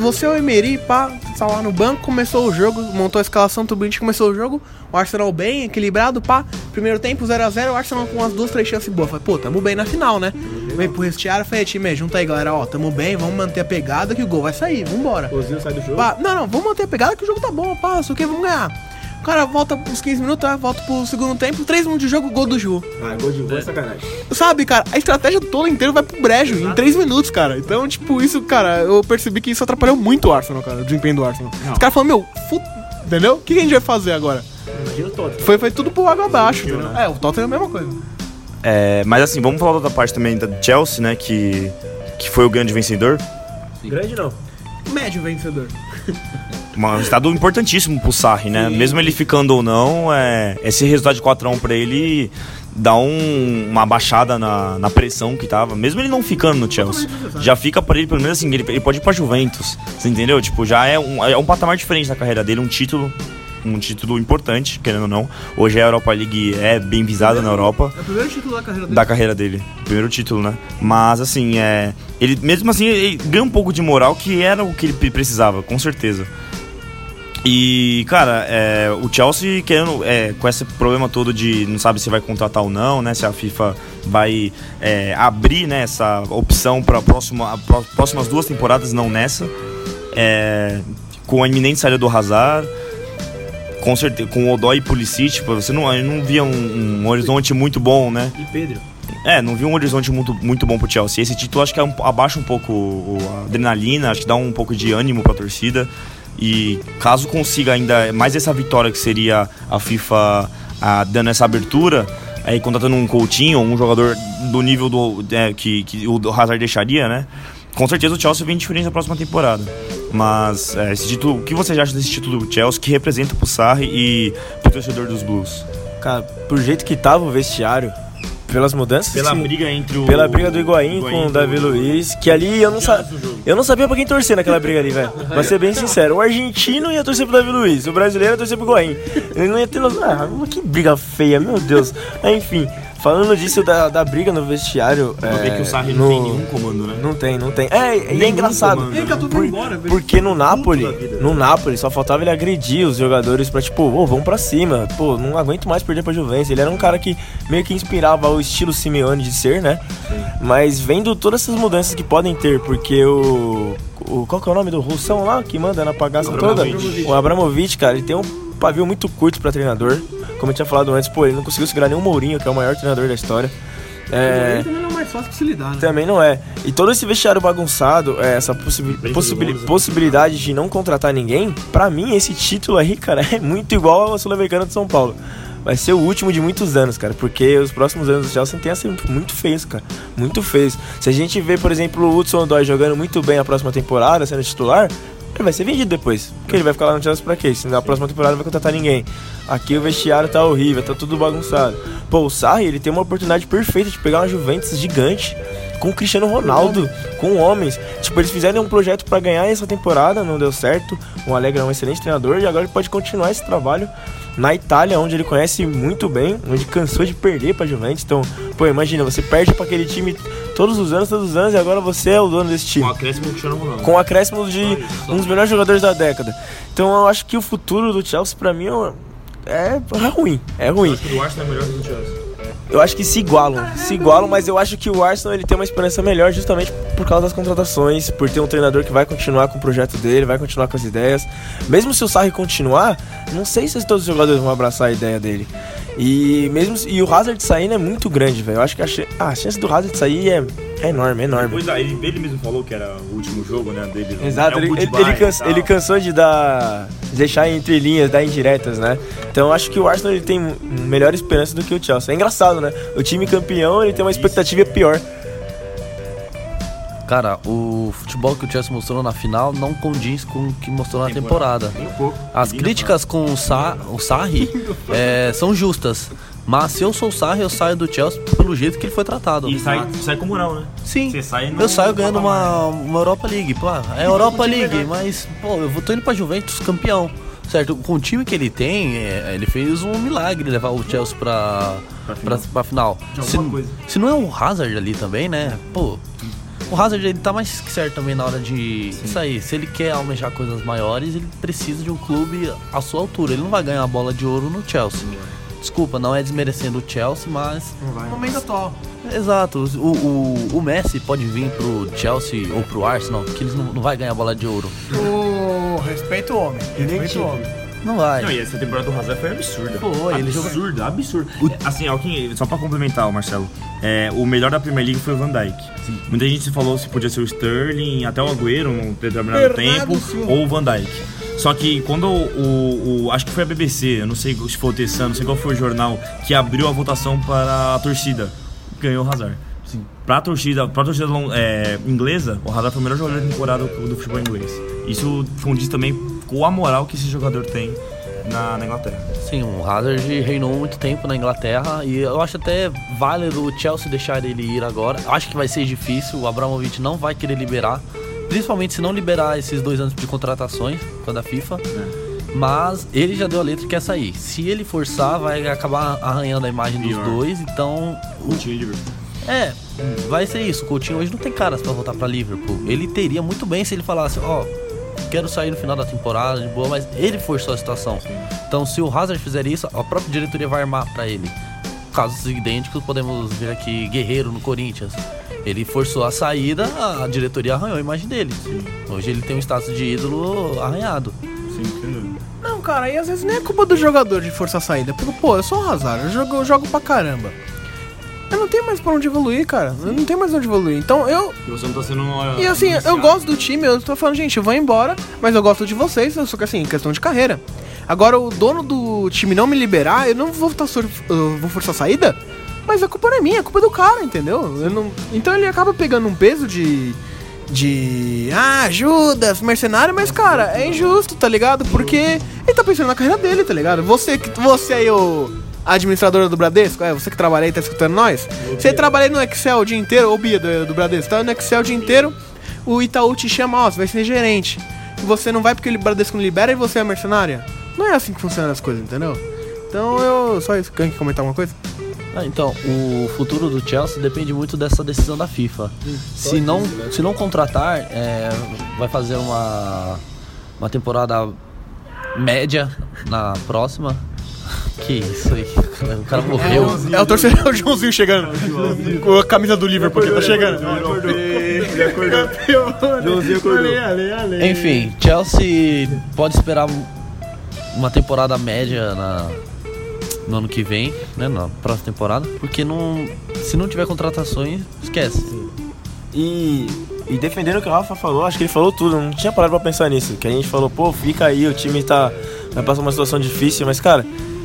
Você, o Emery, pá, tá lá no banco, começou o jogo, montou a escalação, tudo bonitinho, começou o jogo, o Arsenal bem, equilibrado, pá, primeiro tempo, zero a zero, o Arsenal com umas duas, três chances boas. Falei, pô, tamo bem na final, né? Veio pro vestiário, falei, time, junta aí, galera, ó, tamo bem, vamos manter a pegada que o gol vai sair, vambora. O Zinho sai do jogo? Pá, não, não, vamos manter a pegada que o jogo tá bom, pá, só que vamos ganhar. O cara volta uns quinze minutos, volta pro segundo tempo, três minutos de jogo, gol do Ju. Ah, gol de Ju é sacanagem. Sabe, cara, a estratégia toda inteira vai pro brejo. Exato. Em três minutos, cara. Então, tipo, isso, cara, eu percebi que isso atrapalhou muito o Arsenal, cara, o desempenho do Arsenal. Não. Os caras falaram, meu, futa, entendeu? O que a gente vai fazer agora? Imagina o Tottenham. Foi, foi tudo pro água abaixo, entendeu? Né? É, o Tottenham é a mesma coisa. É, mas assim, vamos falar da outra parte também da Chelsea, né, que, que foi o grande vencedor. Sim. Grande não. Médio vencedor. Um resultado importantíssimo pro Sarri, né? Sim. Mesmo ele ficando ou não, é, esse resultado de quatro a um pra ele dá um, uma baixada na, na pressão que tava. Mesmo ele não ficando no Chelsea, já fica pra ele, pelo menos assim, ele, ele pode ir pra Juventus, você entendeu? Tipo, já é um, é um patamar diferente na carreira dele, um título, um título importante, querendo ou não. Hoje a Europa League é bem visada na Europa. É o primeiro título da carreira dele. Da carreira dele. Primeiro título, né? Mas, assim, é, ele mesmo assim, ele ganha um pouco de moral, que era o que ele precisava, com certeza. E, cara, é, o Chelsea querendo, é, com esse problema todo de não sabe se vai contratar ou não, né? Se a FIFA vai é, abrir, né, essa opção para próxima, próximas duas temporadas, não nessa. É, com a iminente saída do Hazard, com certeza, com o Odoi e Pulisic, você não, eu não via um, um horizonte muito bom, né? E Pedro? É, não vi um horizonte muito, muito bom pro Chelsea. Esse título acho que é um, abaixa um pouco a adrenalina, acho que dá um pouco de ânimo pra torcida. E caso consiga ainda mais essa vitória, que seria a FIFA a, dando essa abertura, aí contratando um Coutinho, um jogador do nível do, é, que, que o Hazard deixaria, né? Com certeza o Chelsea vem diferente na próxima temporada. Mas é, esse título, o que vocês acham desse título do Chelsea, que representa pro Sarri e pro torcedor dos Blues? Cara, pro jeito que tava o vestiário, pelas mudanças, pela sim, briga entre o pela briga do Higuaín, Higuaín com o Davi do... Luiz, que ali eu não sa... eu não sabia pra quem torcer naquela briga ali, velho. Pra ser bem sincero, o argentino ia torcer pro Davi Luiz, o brasileiro ia torcer pro Higuaín. Ele não ia ter noção. Ah, que briga feia, meu Deus. Enfim, falando disso da, da briga no vestiário, é, ver que o Sarri não tem nenhum comando, né? Não tem, não tem. É, e é engraçado. Ele catou tudo embora, velho. Porque no Napoli, no Napoli só faltava ele agredir os jogadores pra tipo, ô, oh, vamos pra cima. Pô, não aguento mais perder pra Juventus. Ele era um cara que meio que inspirava o estilo Simeone de ser, né? Sim. Mas vendo todas essas mudanças que podem ter, porque o... o qual que é o nome do russão lá que manda na pagaça toda? O Abramovich, cara, ele tem um pavio muito curto pra treinador. Como eu tinha falado antes, pô, ele não conseguiu segurar nem o Mourinho, que é o maior treinador da história. É... Ele também não é mais fácil de se lidar, né? Também não é. E todo esse vestiário bagunçado, essa possi- possibi- possibilidade de não contratar ninguém, pra mim esse título aí, cara, é muito igual ao Sul-Americano de São Paulo. Vai ser o último de muitos anos, cara, porque os próximos anos do Chelsea tem a ser muito feios, cara, muito feios. Se a gente vê, por exemplo, o Hudson Odoi jogando muito bem a próxima temporada, sendo titular... Ele vai ser vendido depois, porque ele vai ficar lá no Chelsea pra quê? Se na próxima temporada não vai contratar ninguém. Aqui o vestiário tá horrível, tá tudo bagunçado. Pô, o Sarri, ele tem uma oportunidade perfeita de pegar uma Juventus gigante, com o Cristiano Ronaldo, com homens. Tipo, eles fizeram um projeto pra ganhar essa temporada, não deu certo. O Allegri é um excelente treinador e agora ele pode continuar esse trabalho na Itália, onde ele conhece muito bem, onde cansou de perder pra Juventus. Então, pô, imagina, você perde pra aquele time... Todos os anos, todos os anos, e agora você é o dono desse time. Com o acréscimo do Cristiano Ronaldo. Com o acréscimo de Ai, um dos melhores jogadores da década. Então eu acho que o futuro do Chelsea, pra mim, é, é ruim. É ruim. Eu acho que o Arsenal é melhor que o Chelsea. Eu acho que se igualam, se igualam, mas eu acho que o Arsenal ele tem uma esperança melhor justamente por causa das contratações, por ter um treinador que vai continuar com o projeto dele, vai continuar com as ideias. Mesmo se o Sarri continuar, não sei se todos os jogadores vão abraçar a ideia dele. E, mesmo, e o Hazard saindo é muito grande, velho. Eu acho que a, ch- ah, a chance do Hazard sair é, é enorme, é enorme. Pois é, ele, ele mesmo falou que era o último jogo, né, dele. Exato, é um ele, ele, ele, canso, ele cansou de dar, de deixar entre linhas, dar indiretas, né? Então eu acho que o Arsenal ele tem melhor esperança do que o Chelsea. É engraçado, né? O time campeão ele é, tem uma expectativa isso, é. pior. Cara, o futebol que o Chelsea mostrou na final não condiz com o que mostrou na temporada. As críticas com o, Sa- o Sarri é, são justas. Mas se eu sou o Sarri, eu saio do Chelsea pelo jeito que ele foi tratado. E sai, sai como não, né? Sim, você sai no, eu saio ganhando uma, uma Europa League. Pô, é Europa League, mas pô, eu tô indo pra Juventus campeão. Certo, com o time que ele tem, ele fez um milagre levar o Chelsea pra, pra final. Pra, pra final. Se, coisa. se não é o Hazard ali também, né? Pô... O Hazard ele tá mais que certo também na hora de Sim. sair. Se ele quer almejar coisas maiores, ele precisa de um clube à sua altura. Ele não vai ganhar a bola de ouro no Chelsea. Desculpa, não é desmerecendo o Chelsea, mas... No momento atual. Exato. O, o, o Messi pode vir pro Chelsea ou pro Arsenal, que eles não, não vai ganhar a bola de ouro. O... Respeita o homem. Respeita o homem. Não vai. Não, e essa temporada do Hazard foi absurda. Pô, ele absurda, jogou... absurda. O... Assim, Alquim, só pra complementar, Marcelo, é, o melhor da Premier League foi o Van Dijk. Sim. Muita gente se falou se podia ser o Sterling, até o Agüero, um determinado tempo, Silva. Ou o Van Dijk. Só que quando o, o, o... acho que foi a B B C, eu não sei se foi o Tessan, não sei qual foi o jornal, que abriu a votação para a torcida, ganhou o Hazard. Sim. Pra torcida, pra torcida é, inglesa, o Hazard foi o melhor jogador da temporada do futebol inglês. Isso condiz também com a moral que esse jogador tem na, na Inglaterra. Sim, o Hazard reinou muito tempo na Inglaterra e eu acho até válido o Chelsea deixar ele ir agora. Acho que vai ser difícil, o Abramovich não vai querer liberar, principalmente se não liberar esses dois anos de contratações com a da FIFA. É. Mas ele já deu a letra que quer sair. Se ele forçar, vai acabar arranhando a imagem Pior. dos dois, então... O... É, vai ser isso. O Coutinho hoje não tem caras pra voltar pra Liverpool. Ele teria muito bem se ele falasse, ó, oh, quero sair no final da temporada, de boa, mas ele forçou a situação. Sim. Então, se o Hazard fizer isso, a própria diretoria vai armar pra ele. Casos idênticos, podemos ver aqui Guerreiro no Corinthians. Ele forçou a saída, a diretoria arranhou a imagem dele. Sim. Hoje ele tem um status de ídolo arranhado. Sim, entendeu? Não, cara, e às vezes nem é culpa do jogador de forçar a saída. Porque, pô, eu sou o Hazard, eu jogo, eu jogo pra caramba. Eu não tenho mais pra onde evoluir, cara. Eu não tenho mais onde evoluir. Então eu... E você não tá sendo uma... E assim, iniciado. Eu gosto do time. Eu tô falando, gente, eu vou embora, mas eu gosto de vocês. Só que assim, questão de carreira. Agora, o dono do time não me liberar, eu não vou, tá sur... eu vou forçar a saída. Mas a culpa não é minha, a culpa é do cara, entendeu? Eu não... Então ele acaba pegando um peso de... De... Ah, ajuda, mercenário. Mas, cara, é injusto, tá ligado? Porque ele tá pensando na carreira dele, tá ligado? Você, você aí, ô... A administradora do Bradesco, é, você que trabalha aí, tá escutando nós? Você trabalha no Excel o dia inteiro, ou Bia do, do Bradesco, tá no Excel o dia inteiro, o Itaú te chama, ó, você vai ser gerente. Você não vai porque o Bradesco não libera e você é mercenária. Não é assim que funcionam as coisas, entendeu? Então eu... Só isso, quer comentar alguma coisa? Ah, então, o futuro do Chelsea depende muito dessa decisão da FIFA. Hum, se, não, isso, né? se não contratar, é, vai fazer uma, uma temporada média na próxima. Que isso aí, o cara morreu. É o torcedor, o Joãozinho chegando. Com a camisa do Liverpool, ele tá chegando. Ele acordou. Joãozinho acordou. Enfim, Chelsea pode esperar uma temporada média na, no ano que vem, né? Na próxima temporada, porque não, se não tiver contratações, esquece. E, e defendendo o que o Rafa falou, acho que ele falou tudo, não tinha parado pra pensar nisso. Que a gente falou, pô, fica aí, o time tá, vai passar uma situação difícil, mas cara.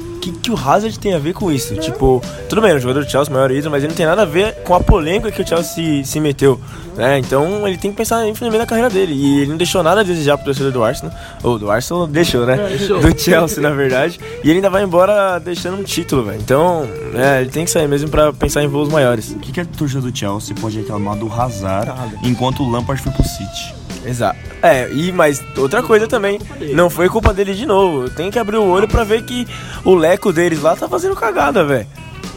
O que, que o Hazard tem a ver com isso? Tipo, tudo bem, o jogador do Chelsea é o maior ídolo, mas ele não tem nada a ver com a polêmica que o Chelsea se, se meteu, né? Então ele tem que pensar, infelizmente, na carreira dele. E ele não deixou nada a desejar pro torcedor do Arsenal. Ou do Arsenal, deixou, né? Do Chelsea, na verdade. E ele ainda vai embora deixando um título, velho. Então, é, ele tem que sair mesmo pra pensar em voos maiores. O que, que a torcida do Chelsea pode reclamar do Hazard enquanto o Lampard foi pro City? Exato. É, e mas outra coisa também, não foi culpa dele de novo. Tem que abrir o olho pra ver que o leco deles lá tá fazendo cagada, velho.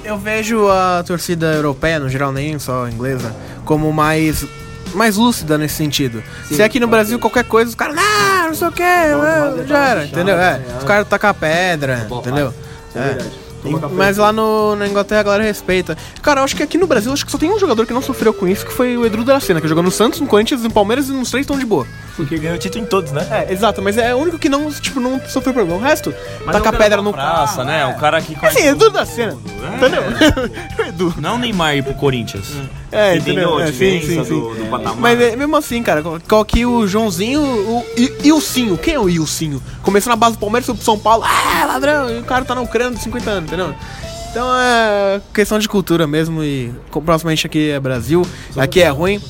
Eu vejo a torcida europeia, no geral nem só inglesa, como mais, mais lúcida nesse sentido. Sim, se aqui no Brasil qualquer coisa, os caras, ah, não sei o que, já era, entendeu? É, os caras tacam a pedra, entendeu? É. Mas lá no, na Inglaterra a galera respeita. Cara, eu acho que aqui no Brasil acho que só tem um jogador que não sofreu com isso, que foi o Edu Dracena, que jogou no Santos, no Corinthians, no Palmeiras e nos três estão de boa. Porque ganhou título em todos, né? É, exato, mas é o único que não, tipo, não sofreu problema. O resto, mas taca é um pedra no praça, né? É um cara que assim, Edu Dracena. É. Entendeu? É. Edu. Não Neymar ir pro Corinthians. É, entendeu? É, sim, sim, sim. Do, do patamar. Mas é, mesmo assim, cara, aqui o Joãozinho, o Ilcinho. Quem é o Ilcinho? Começou na base do Palmeiras, foi pro São Paulo. Ah, ladrão! E o cara tá na Ucrânia de cinquenta anos, entendeu? Então é questão de cultura mesmo e proximamente aqui é Brasil, aqui é ruim.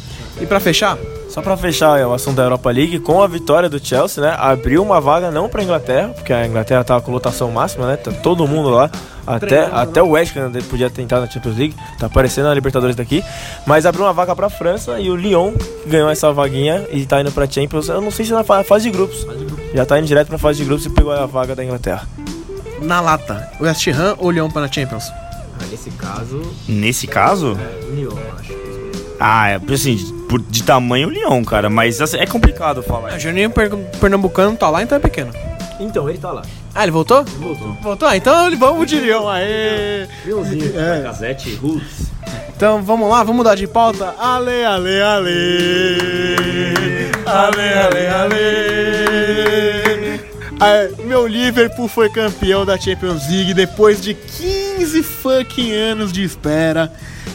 E pra fechar? Só pra fechar é, o assunto da Europa League, com a vitória do Chelsea, né? Abriu uma vaga não pra Inglaterra, porque a Inglaterra tava com lotação máxima, né? Tá todo mundo lá. Até, até o West Ham podia tentar na Champions League, tá aparecendo na Libertadores daqui, mas abriu uma vaga pra França e o Lyon ganhou essa vaguinha e tá indo pra Champions. Eu não sei se é na fase de grupos, já tá indo direto pra fase de grupos e pegou a vaga da Inglaterra. Na lata, o West Ham ou o Lyon pra Champions? Ah, nesse caso... Nesse caso? É, Lyon, acho. Ah, é, assim, de, de tamanho o Lyon, cara, mas assim, é complicado falar. O Juninho per- Pernambucano tá lá, então é pequeno. Então, ele tá lá. Ah, ele voltou? Ele voltou. Voltou? Ah, então vamos de Lyon, aê! Lionzinho, Casete, Roots. Então vamos lá, vamos mudar de pauta. Ale, ale, ale. Ale, ale, ale. Aê, meu Liverpool foi campeão da Champions League depois de quinze fucking anos de espera.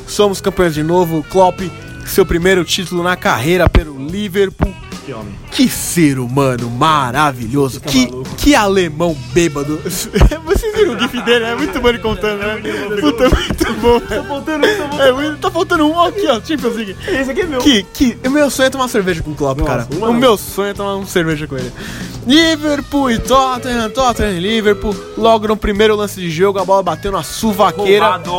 Somos campeões de novo. Klopp, seu primeiro título na carreira pelo Liverpool. Que homem. Que ser humano maravilhoso. Que, que alemão bêbado. Vocês viram o gif dele? É muito bom ele contando, né? Puta, muito bom. Tá faltando um, tá faltando um. Tá faltando um aqui, ó. Champions League. Esse aqui é meu. Que, que, o meu sonho é tomar cerveja com o Klopp, nossa, cara. O meu sonho é tomar uma cerveja com ele. Liverpool e Tottenham, Tottenham e Liverpool. Logo no primeiro lance de jogo, a bola bateu na suvaqueira. Roubado,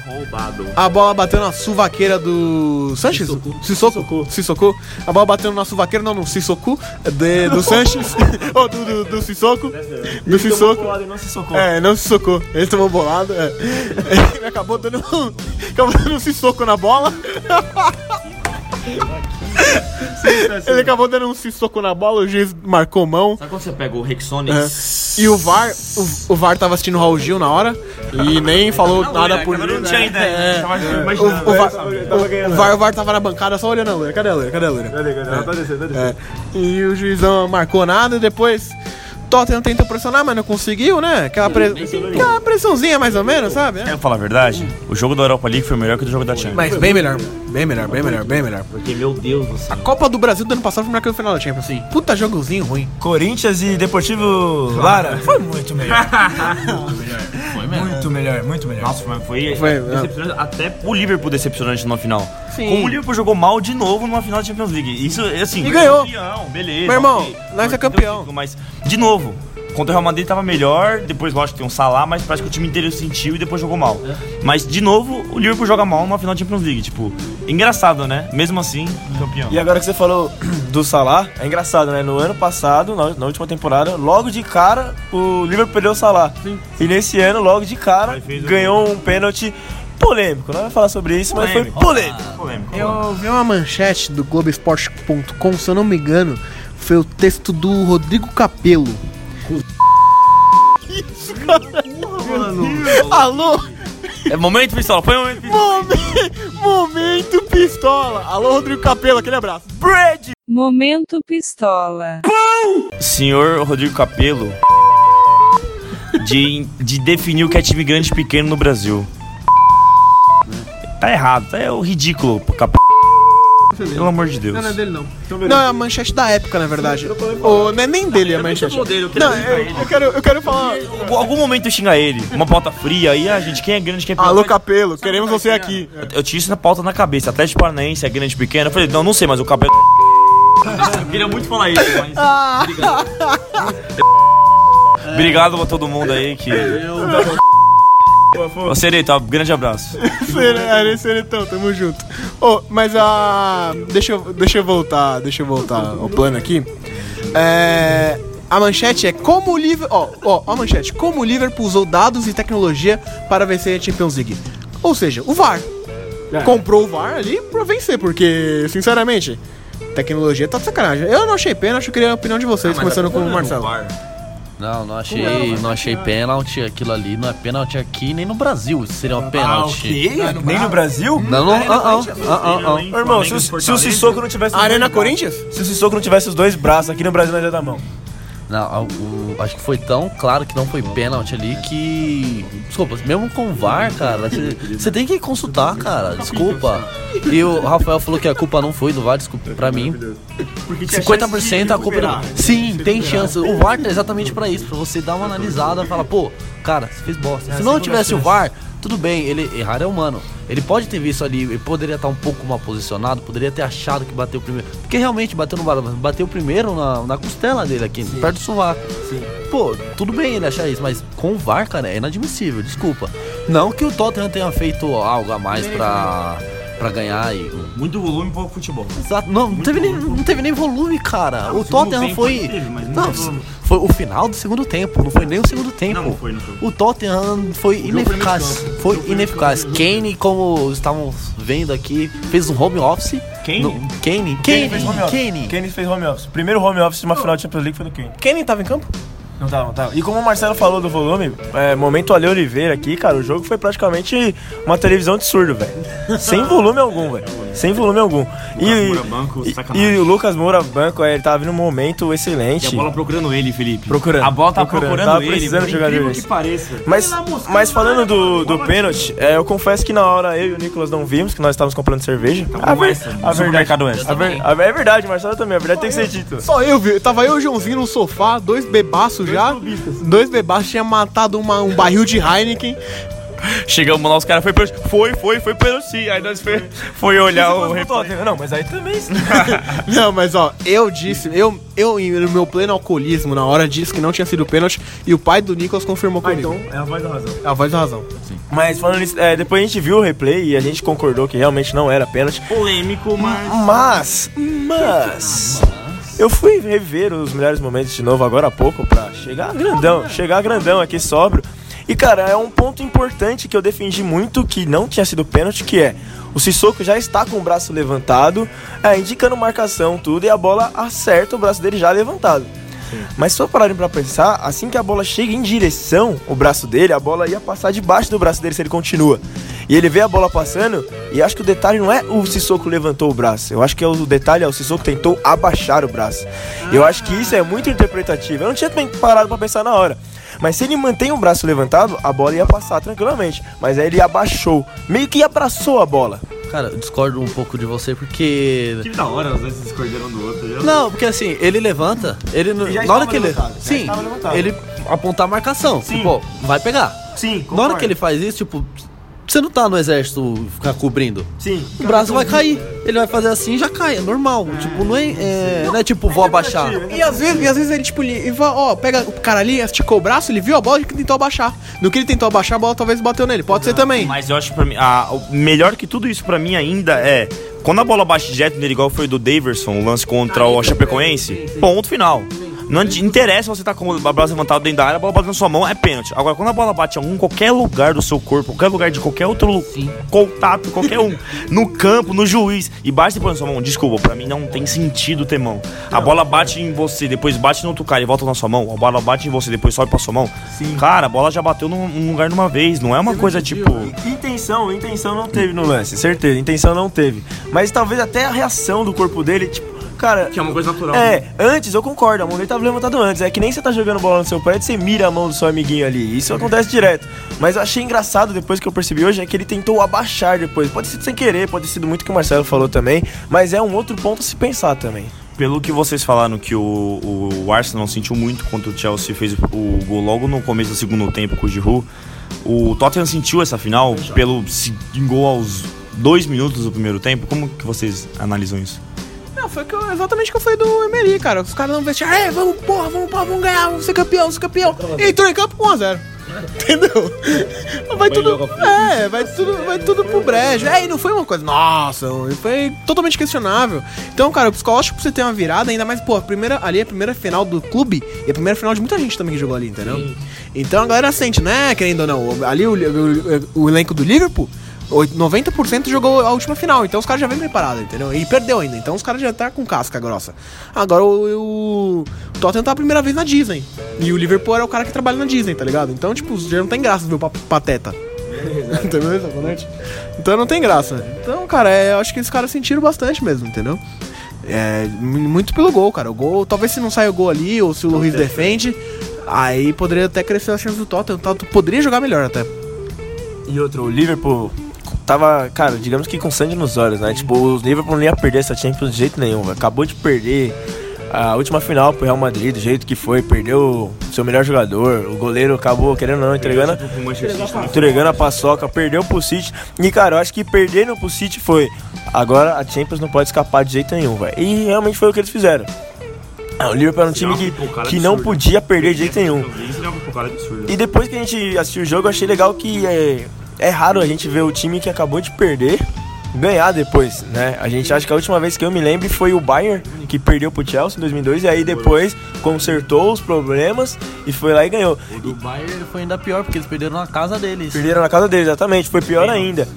roubado, roubado. A bola bateu na suvaqueira do Sanches? Sissoko. Sissoko. Sissoko. A bola bateu na suvaqueira, não, no Sissoko, de, do Sanches. Ou oh, do, do, do Sissoko. Do Sissoko. Bolado, não Sissoko. É, não Sissoko. Ele tomou bolado. É. Ele acabou dando um, acabou dando um Sissoko na bola. Ele acabou dando um Sissoko na bola, o juiz marcou mão. Sabe quando você pega o Rexone? É. E o V A R, o, o V A R tava assistindo o Raul Gil na hora e nem falou não, nada por mim. O V A R tava na bancada só olhando a loira. Cadê a loira? Cadê a loira? Cadê, cadê? É. Tá descendo, tá descendo. É. E o juizão marcou nada e depois Tottenham tentou pressionar, mas não conseguiu, né? Aquela, pre... Aquela pressãozinha mais ou menos, sabe? É. Quero falar a verdade, o jogo da Europa League foi melhor que o jogo da Champions. Mas bem melhor, bem melhor, bem melhor, bem melhor. Porque, meu Deus do céu. A Copa do Brasil do ano passado foi melhor que o final da Champions. Sim. Puta jogozinho ruim. Corinthians e Deportivo Lara. Foi muito melhor. Muito melhor. Foi melhor. Muito melhor, muito melhor. Nossa, mas foi, foi decepcionante. Até o Liverpool decepcionante na final. Sim. Como o Liverpool jogou mal de novo numa final da Champions League. Isso, assim... E ganhou. Campeão, beleza. Meu irmão, ok, nós é campeão. Mas, de novo, contra o Real Madrid tava melhor, depois lógico tem um Salah, mas parece que o time inteiro sentiu e depois jogou mal. Mas de novo, o Liverpool joga mal numa final de Champions League, tipo, engraçado, né? Mesmo assim, campeão. E agora que você falou do Salah, é engraçado, né? No ano passado, na última temporada, logo de cara, o Liverpool perdeu o Salah. Sim. E nesse ano, logo de cara, ganhou um pênalti polêmico. Não vai falar sobre isso, polêmico. Mas foi polêmico. Ah, polêmico. Eu vi uma manchete do Globo Esporte ponto com, se eu não me engano, foi o texto do Rodrigo Capello. Isso, cara. Alô? É momento pistola, põe momento pistola. Momento, momento pistola. Alô, Rodrigo Capello, aquele abraço. Bread! Momento pistola. Pum! Senhor Rodrigo Capello, de, de definir o que é time grande e pequeno no Brasil. Tá errado, tá, é o ridículo, Capello. Pelo amor de Deus. Não, não é dele, não. Então, não, é a manchete da época, na verdade. Ou, não é nem dele, não, é a manchete. Eu dele, eu quero não, eu, eu, quero, eu quero falar. Em algum momento eu xingar ele. Uma pauta fria aí, a gente, quem é grande, quem é pequeno. Alô, Capello, queremos você aqui. Eu, eu tinha isso na pauta na cabeça. Atlético Paranaense é grande, pequeno. Eu falei, não, não sei, mas o Capello. Eu queria muito falar isso, mas. Obrigado. Obrigado a todo mundo aí que. Ô, Sereto, um grande abraço. Seretão, tamo junto. Oh, mas a... Ah, deixa, eu, deixa eu voltar, deixa eu voltar ao plano aqui. É, a manchete é como o Liverpool... Ó, oh, oh, a manchete. Como o Liverpool usou dados e tecnologia para vencer a Champions League. Ou seja, o V A R. Comprou o V A R ali pra vencer, porque, sinceramente, tecnologia tá de sacanagem. Eu não achei pena, acho que queria a opinião de vocês, ah, começando com o Marcelo. Não, não achei, não, não achei pênalti. Aquilo ali não é pênalti aqui, nem no Brasil. Isso seria um pênalti. Ah, okay. Nem no Brasil? Não, não. Ah, ah, ah, ah. Irmão, se o, se o Sissoko não tivesse. Arena Corinthians? Se o Sissoko não tivesse os dois braços aqui no Brasil, não ia dar mão. Não, o, acho que foi tão claro que não foi pênalti ali que... Desculpa, mesmo com o V A R, cara, você tem que consultar, cara, desculpa. E o Rafael falou que a culpa não foi do V A R, desculpa, pra mim. cinquenta por cento a culpa não... Sim, tem chance. O V A R tá exatamente pra isso, pra você dar uma analisada e falar, pô, cara, você fez bosta. Se não tivesse o V A R, tudo bem, ele errar é humano. Ele pode ter visto ali, ele poderia estar um pouco mal posicionado, poderia ter achado que bateu primeiro. Porque realmente bateu no bateu primeiro na, na costela dele aqui, sim, perto do sovaco. Sim. Pô, tudo bem ele achar isso, mas com o V A R, cara, é inadmissível, desculpa. Não que o Tottenham tenha feito algo a mais pra, pra ganhar e... Muito volume pro futebol. Exato, não, não, teve nem, não teve nem volume, cara. Não, o Tottenham foi... Teve, mas não, foi o final do segundo tempo, não foi nem o segundo tempo. Não, não foi, não foi. O Tottenham foi o ineficaz. Campo, foi ineficaz. Kane, como estavam vendo aqui, fez um home office. Kane? No... Kane? Kane? Kane fez home office. Kane. Kane fez home office. Primeiro home office de uma final de Champions League foi do Kane. Kane tava em campo? Não tava, não tava. E como o Marcelo falou do volume, é, momento Ale Oliveira aqui, cara, o jogo foi praticamente uma televisão de surdo, velho. Sem volume algum, velho. Sem volume algum. E, Moura, banco, e, e o Lucas Moura, banco, ele tava vindo um momento excelente. E a bola procurando ele, Felipe. Procurando. A bola tá procurando, procurando tava ele. Precisando jogar que pareça. Mas, mas falando do, do pênalti, é, eu confesso que na hora eu e o Nicolas não vimos, que nós estávamos comprando cerveja. Tá a, ver, essa, a verdade, a ver, a, é verdade, Marcelo também, a verdade só tem que ser dita. Só eu vi, tava eu e o Joãozinho no sofá, dois bebaços. Já, dois bebaços tinha matado uma, um barril de Heineken. Chegamos lá, os caras foi pênalti. Foi, foi, foi pênalti. Aí nós foi, foi olhar o replay. Não, mas aí também. Não, mas ó, eu disse, eu, eu no meu pleno alcoolismo, na hora disse que não tinha sido pênalti. E o pai do Nicolas confirmou ah, comigo. Então é a voz da razão. É a voz da razão. Sim. Mas falando nisso, é, depois a gente viu o replay e a gente concordou que realmente não era pênalti. Polêmico, mas. Mas. Mas. mas... Eu fui rever os melhores momentos de novo agora há pouco pra chegar grandão, chegar grandão aqui sóbrio. E cara, é um ponto importante que eu defendi muito que não tinha sido pênalti, que é o Sissoko já está com o braço levantado, é, indicando marcação, tudo, e a bola acerta o braço dele já levantado. Sim. Mas se for pararem pra pensar, assim que a bola chega em direção o braço dele, a bola ia passar debaixo do braço dele se ele continua. E ele vê a bola passando, e acho que o detalhe não é o Sissoko levantou o braço. Eu acho que é o detalhe é o Sissoko tentou abaixar o braço. Eu acho que isso é muito interpretativo. Eu não tinha também parado pra pensar na hora. Mas se ele mantém o braço levantado, a bola ia passar tranquilamente. Mas aí ele abaixou, meio que abraçou a bola. Cara, eu discordo um pouco de você porque... Que da hora, às vezes discordaram do outro. Já... Não, porque assim, ele levanta, ele... ele na hora que ele... Sim, ele apontar a marcação. Sim. Tipo, vai pegar. Sim, concordo. Na hora que ele faz isso, tipo... Você não tá no exército ficar cobrindo. Sim. O braço vai cair. Ele vai fazer assim e já cai. É normal. É, tipo, não é, é, não, não é tipo, vou é abaixar. E às vezes, e às vezes ele, tipo, ele vai, ó, pega o cara ali, esticou o braço, ele viu a bola e tentou abaixar. No que ele tentou abaixar, a bola talvez bateu nele. Pode não, ser também. Mas eu acho pra mim, a, melhor que tudo isso pra mim ainda é... Quando a bola bate direto nele, igual foi do Daverson, o lance contra ah, o Chapecoense, sim, sim. Ponto final. Não interessa você estar tá com o braço levantado dentro da área, a bola bate na sua mão, é pênalti. Agora, quando a bola bate em algum, qualquer lugar do seu corpo, qualquer lugar de qualquer outro Sim. contato, qualquer um, no campo, no juiz, e bate depois na sua mão, desculpa, pra mim não tem sentido ter mão. Não, a bola bate não. em você, depois bate no outro cara e volta na sua mão, a bola bate em você, depois sobe pra sua mão. Sim. Cara, a bola já bateu num, num lugar de uma vez, não é uma você coisa tipo... Intenção, intenção não teve no lance, certeza, intenção não teve. Mas talvez até a reação do corpo dele, tipo, cara, que é uma coisa natural. É, né? Antes eu concordo, a mão dele tava levantado antes. É que nem você tá jogando bola no seu prédio, você mira a mão do seu amiguinho ali. Isso acontece direto. Mas eu achei engraçado depois que eu percebi hoje é que ele tentou abaixar depois. Pode ser sem querer, pode ser muito que o Marcelo falou também, mas é um outro ponto a se pensar também. Pelo que vocês falaram que o, o, o Arsenal sentiu muito contra o Chelsea, fez o gol logo no começo do segundo tempo com o Giroud. O Tottenham sentiu essa final pelo gol aos dois minutos do primeiro tempo. Como que vocês analisam isso? Não, foi que eu, exatamente o que eu falei do Emery, cara. Os caras não vestiram, é, vamos, porra, vamos, porra, vamos ganhar, vamos ser campeão, vamos ser campeão. E entrou em campo com um a zero. Entendeu? Vai tudo, é, vai tudo, vai tudo pro brejo. É, e não foi uma coisa, nossa, foi totalmente questionável. Então, cara, o psicológico pra você ter uma virada, ainda mais, pô, a primeira, ali é a primeira final do clube e a primeira final de muita gente também que jogou ali, entendeu? Sim. Então a galera sente, né, querendo ou não, ali o, o, o elenco do Liverpool noventa por cento jogou a última final, então os caras já vêm preparados, entendeu? E perdeu ainda, então os caras já tá com casca grossa. Agora o, o Tottenham tá a primeira vez na Disney, e o Liverpool era o cara que trabalha na Disney, tá ligado? Então, tipo, já não tem graça ver o Pateta. Então não tem graça. Então, cara, é, eu acho que esses caras sentiram bastante mesmo, entendeu? É, muito pelo gol, cara. O gol, talvez se não saia o gol ali, ou se o Luiz defende, aí poderia até crescer a chance do Tottenham. Poderia jogar melhor até. E outro, o Liverpool tava, cara, digamos que com sangue nos olhos, né? Tipo, o Liverpool não ia perder essa Champions de jeito nenhum, véio. Acabou de perder a última final pro Real Madrid, do jeito que foi. Perdeu seu melhor jogador, o goleiro acabou, querendo ou não, entregando, entregando a paçoca, perdeu pro City. E, cara, eu acho que perdendo pro City foi. Agora a Champions não pode escapar de jeito nenhum, velho. E realmente foi o que eles fizeram. Ah, o Liverpool era um time que, que não podia perder de jeito nenhum. E depois que a gente assistiu o jogo, eu achei legal que é, é raro a gente ver o time que acabou de perder ganhar depois, né? A gente acha que a última vez que eu me lembro foi o Bayern, que perdeu pro Chelsea em dois mil e dois, e aí depois consertou os problemas e foi lá e ganhou. O do Bayern foi ainda pior, porque eles perderam na casa deles. Perderam na casa deles, exatamente, foi pior ainda.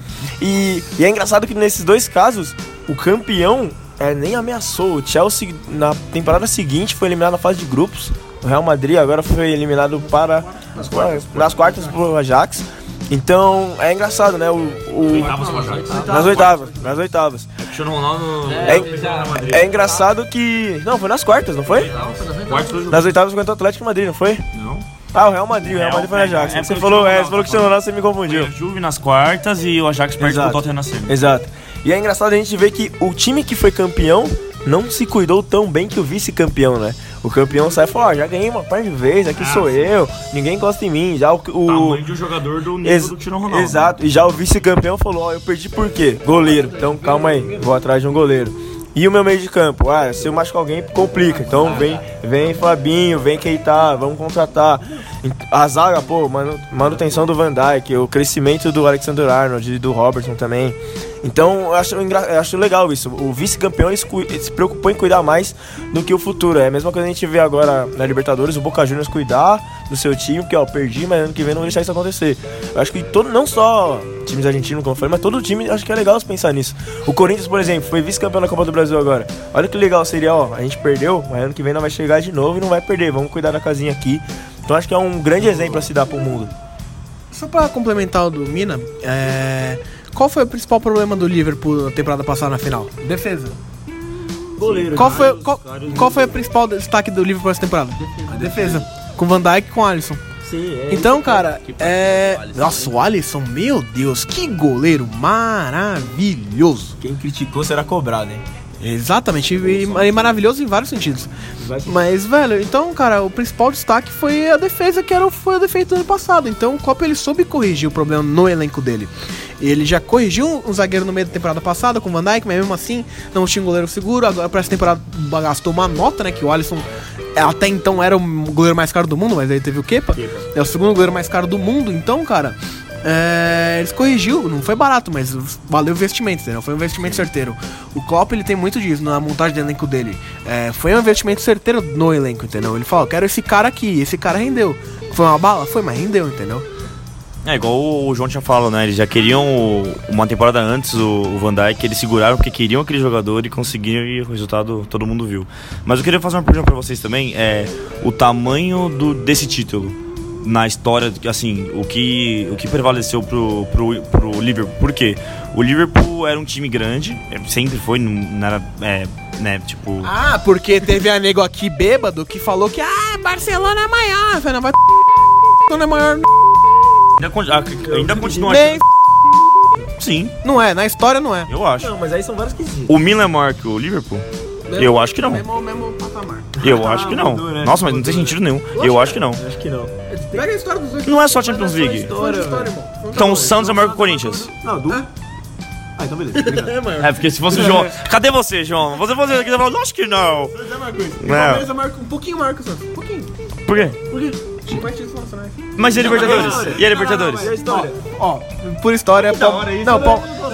E, e é engraçado que nesses dois casos, o campeão é, nem ameaçou. O Chelsea, na temporada seguinte, foi eliminado na fase de grupos. O Real Madrid agora foi eliminado para nas quartas, nas quartas pro Ajax. Então, é engraçado, né? O, o... Oitavas, nas oitavas, nas oitavas. É, é engraçado que... Não, foi nas quartas, não foi? Nas oitavas foi contra o Atlético Madrid, não foi? Não. Ah, o Real Madrid, o Real Madrid foi na Ajax. É, é, você falou, é, você falou que o seu nome, você me confundiu. Foi a Juve nas quartas e o Ajax perde pro Tottenham na semi. Exato. E é engraçado a gente ver que o time que foi campeão não se cuidou tão bem que o vice-campeão, né? O campeão sai e fala, ó, ah, já ganhei uma par de vezes, aqui ah, sou sim. eu, ninguém gosta em mim. Já o, o tamanho de um jogador do nível ex- do Cristiano Ronaldo. Exato, e já o vice-campeão falou, ó, oh, eu perdi por quê? Goleiro, então calma aí, vou atrás de um goleiro. E o meu meio de campo? Ah, se eu machucar alguém, complica. Então vem, vem Fabinho, vem Keita, vamos contratar. A zaga, pô, manutenção do Van Dijk, o crescimento do Alexander Arnold e do Robertson também. Então eu acho, eu acho legal isso. O vice-campeão ele se preocupou em cuidar mais do que o futuro. É a mesma coisa que a gente vê agora na Libertadores, o Boca Juniors cuidar do seu time, porque ó, perdi, mas ano que vem não vou deixar isso acontecer. Eu acho que todo, não só times argentinos, como eu falei, mas todo time, acho que é legal pensar nisso. O Corinthians, por exemplo, foi vice-campeão da Copa do Brasil agora. Olha que legal seria, ó, a gente perdeu, mas ano que vem não vai chegar de novo e não vai perder, vamos cuidar da casinha aqui. Então acho que é um grande exemplo a se dar pro mundo. Só pra complementar o do Mina, é... qual foi o principal problema do Liverpool na temporada passada na final? Defesa. Goleiro. Qual foi, qual, qual foi o principal destaque do Liverpool essa temporada? Defesa. A defesa. Com Van Dijk e com Alisson. Sim, é. Então, cara, é... O Alisson, nossa, o Alisson, meu Deus, que goleiro maravilhoso. Quem criticou será cobrado, hein? Exatamente, e, e maravilhoso em vários sentidos. Mas, velho, então, cara, o principal destaque foi a defesa, que era, foi o defeito do ano passado. Então o Klopp, ele soube corrigir o problema no elenco dele. Ele já corrigiu um zagueiro no meio da temporada passada com o Van Dijk, mas mesmo assim não tinha um goleiro seguro. Agora pra essa temporada gastou uma nota, né, que o Alisson até então era o goleiro mais caro do mundo, mas aí teve o Kepa, é o segundo goleiro mais caro do mundo. Então, cara, É, eles corrigiu, não foi barato, mas valeu o investimento, entendeu? Foi um investimento certeiro. O Klopp, ele tem muito disso na montagem do elenco dele. É, foi um investimento certeiro no elenco, entendeu? Ele falou, quero esse cara aqui, esse cara rendeu. Foi uma bala? Foi, mas rendeu, entendeu? É, igual o João tinha falado, né? Eles já queriam, uma temporada antes, o Van Dijk, eles seguraram porque queriam aquele jogador e conseguiram, e o resultado todo mundo viu. Mas eu queria fazer uma pergunta pra vocês também, é o tamanho do, desse título. Na história, assim, o que, o que prevaleceu pro, pro, pro Liverpool. Por quê? O Liverpool era um time grande, sempre foi, não era, é, né, tipo... Ah, porque teve a nego aqui bêbado que falou que, ah, Barcelona é maior. Eu falei, não, vai... Barcelona é maior... Ainda, ainda continua... Bem... Sim. Não é, na história não é. Eu acho. Não, mas aí são vários quesitos. O Milan é maior que o Liverpool? Mesmo, eu acho que não. Mesmo, mesmo patamar. Eu ah, acho que não. Mudou, né? Nossa, mas não tem sentido nenhum. Eu, eu acho que não. Acho que não. Pega a história dos dois. Não é só Champions League. História, história, irmão. Então o Santos é maior que o Corinthians. Não, do... Ah, então beleza. É, porque se fosse o João... Cadê você, João? Você fosse aqui, você falou, acho que não. O Santos é maior que o Corinthians. O Palmeiras é um pouquinho maior que o Santos. Um pouquinho. Por quê? Por quê? time mais títulos nacionais. Mas e a Libertadores? E a Libertadores? E a história? Ó, por história... Não,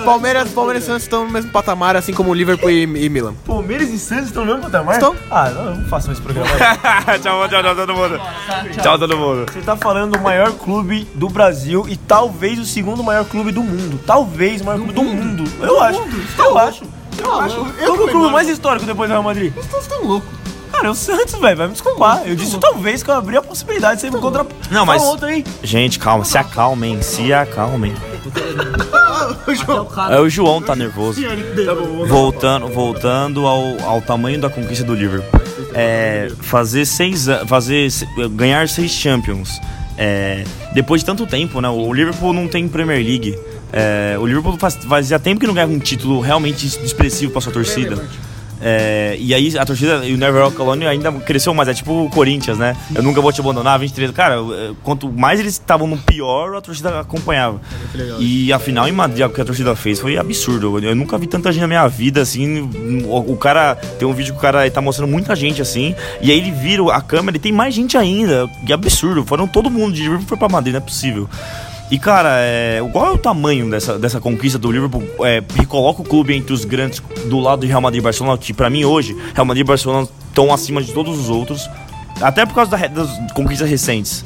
Palmeiras e Santos estão no mesmo patamar, assim como Liverpool e Milan. Palmeiras e Santos estão no mesmo patamar? Estão. Ah, não façam esse programa. Tchau, tchau, tchau, todo mundo. Tchau, todo mundo. Você tá falando o maior clube do Brasil e talvez o segundo maior clube do mundo. Talvez o maior clube do mundo. Eu acho. Eu acho. Eu acho. Eu sou o clube mais histórico depois do Real Madrid. Vocês estão loucos. Cara, é o Santos, velho, vai me desculpar. Eu disse talvez que eu abri a possibilidade de você me encontrar. Não, mas. Gente, calma, se acalmem, se acalmem. É o João tá nervoso. Voltando, voltando ao, ao tamanho da conquista do Liverpool. É, fazer seis fazer ganhar seis Champions. É, depois de tanto tempo, né? O Liverpool não tem Premier League. É, o Liverpool faz, fazia tempo que não ganhava um título realmente expressivo pra sua torcida. É, e aí a torcida e o Never Walk Alone ainda cresceu mais, é tipo o Corinthians, né? Eu nunca vou te abandonar, vinte e três. Cara, quanto mais eles estavam no pior, a torcida acompanhava. E a final em Madrid, o que a torcida fez foi absurdo. Eu nunca vi tanta gente na minha vida, assim. O, o cara, tem um vídeo que o cara tá mostrando muita gente, assim. E aí ele vira a câmera e tem mais gente ainda. Que absurdo, foram todo mundo de Liverpool foi pra Madrid, não é possível. E, cara, é, qual é o tamanho dessa, dessa conquista do Liverpool é, que coloca o clube entre os grandes do lado de Real Madrid e Barcelona? Que, pra mim, hoje, Real Madrid e Barcelona estão acima de todos os outros, até por causa da, das conquistas recentes.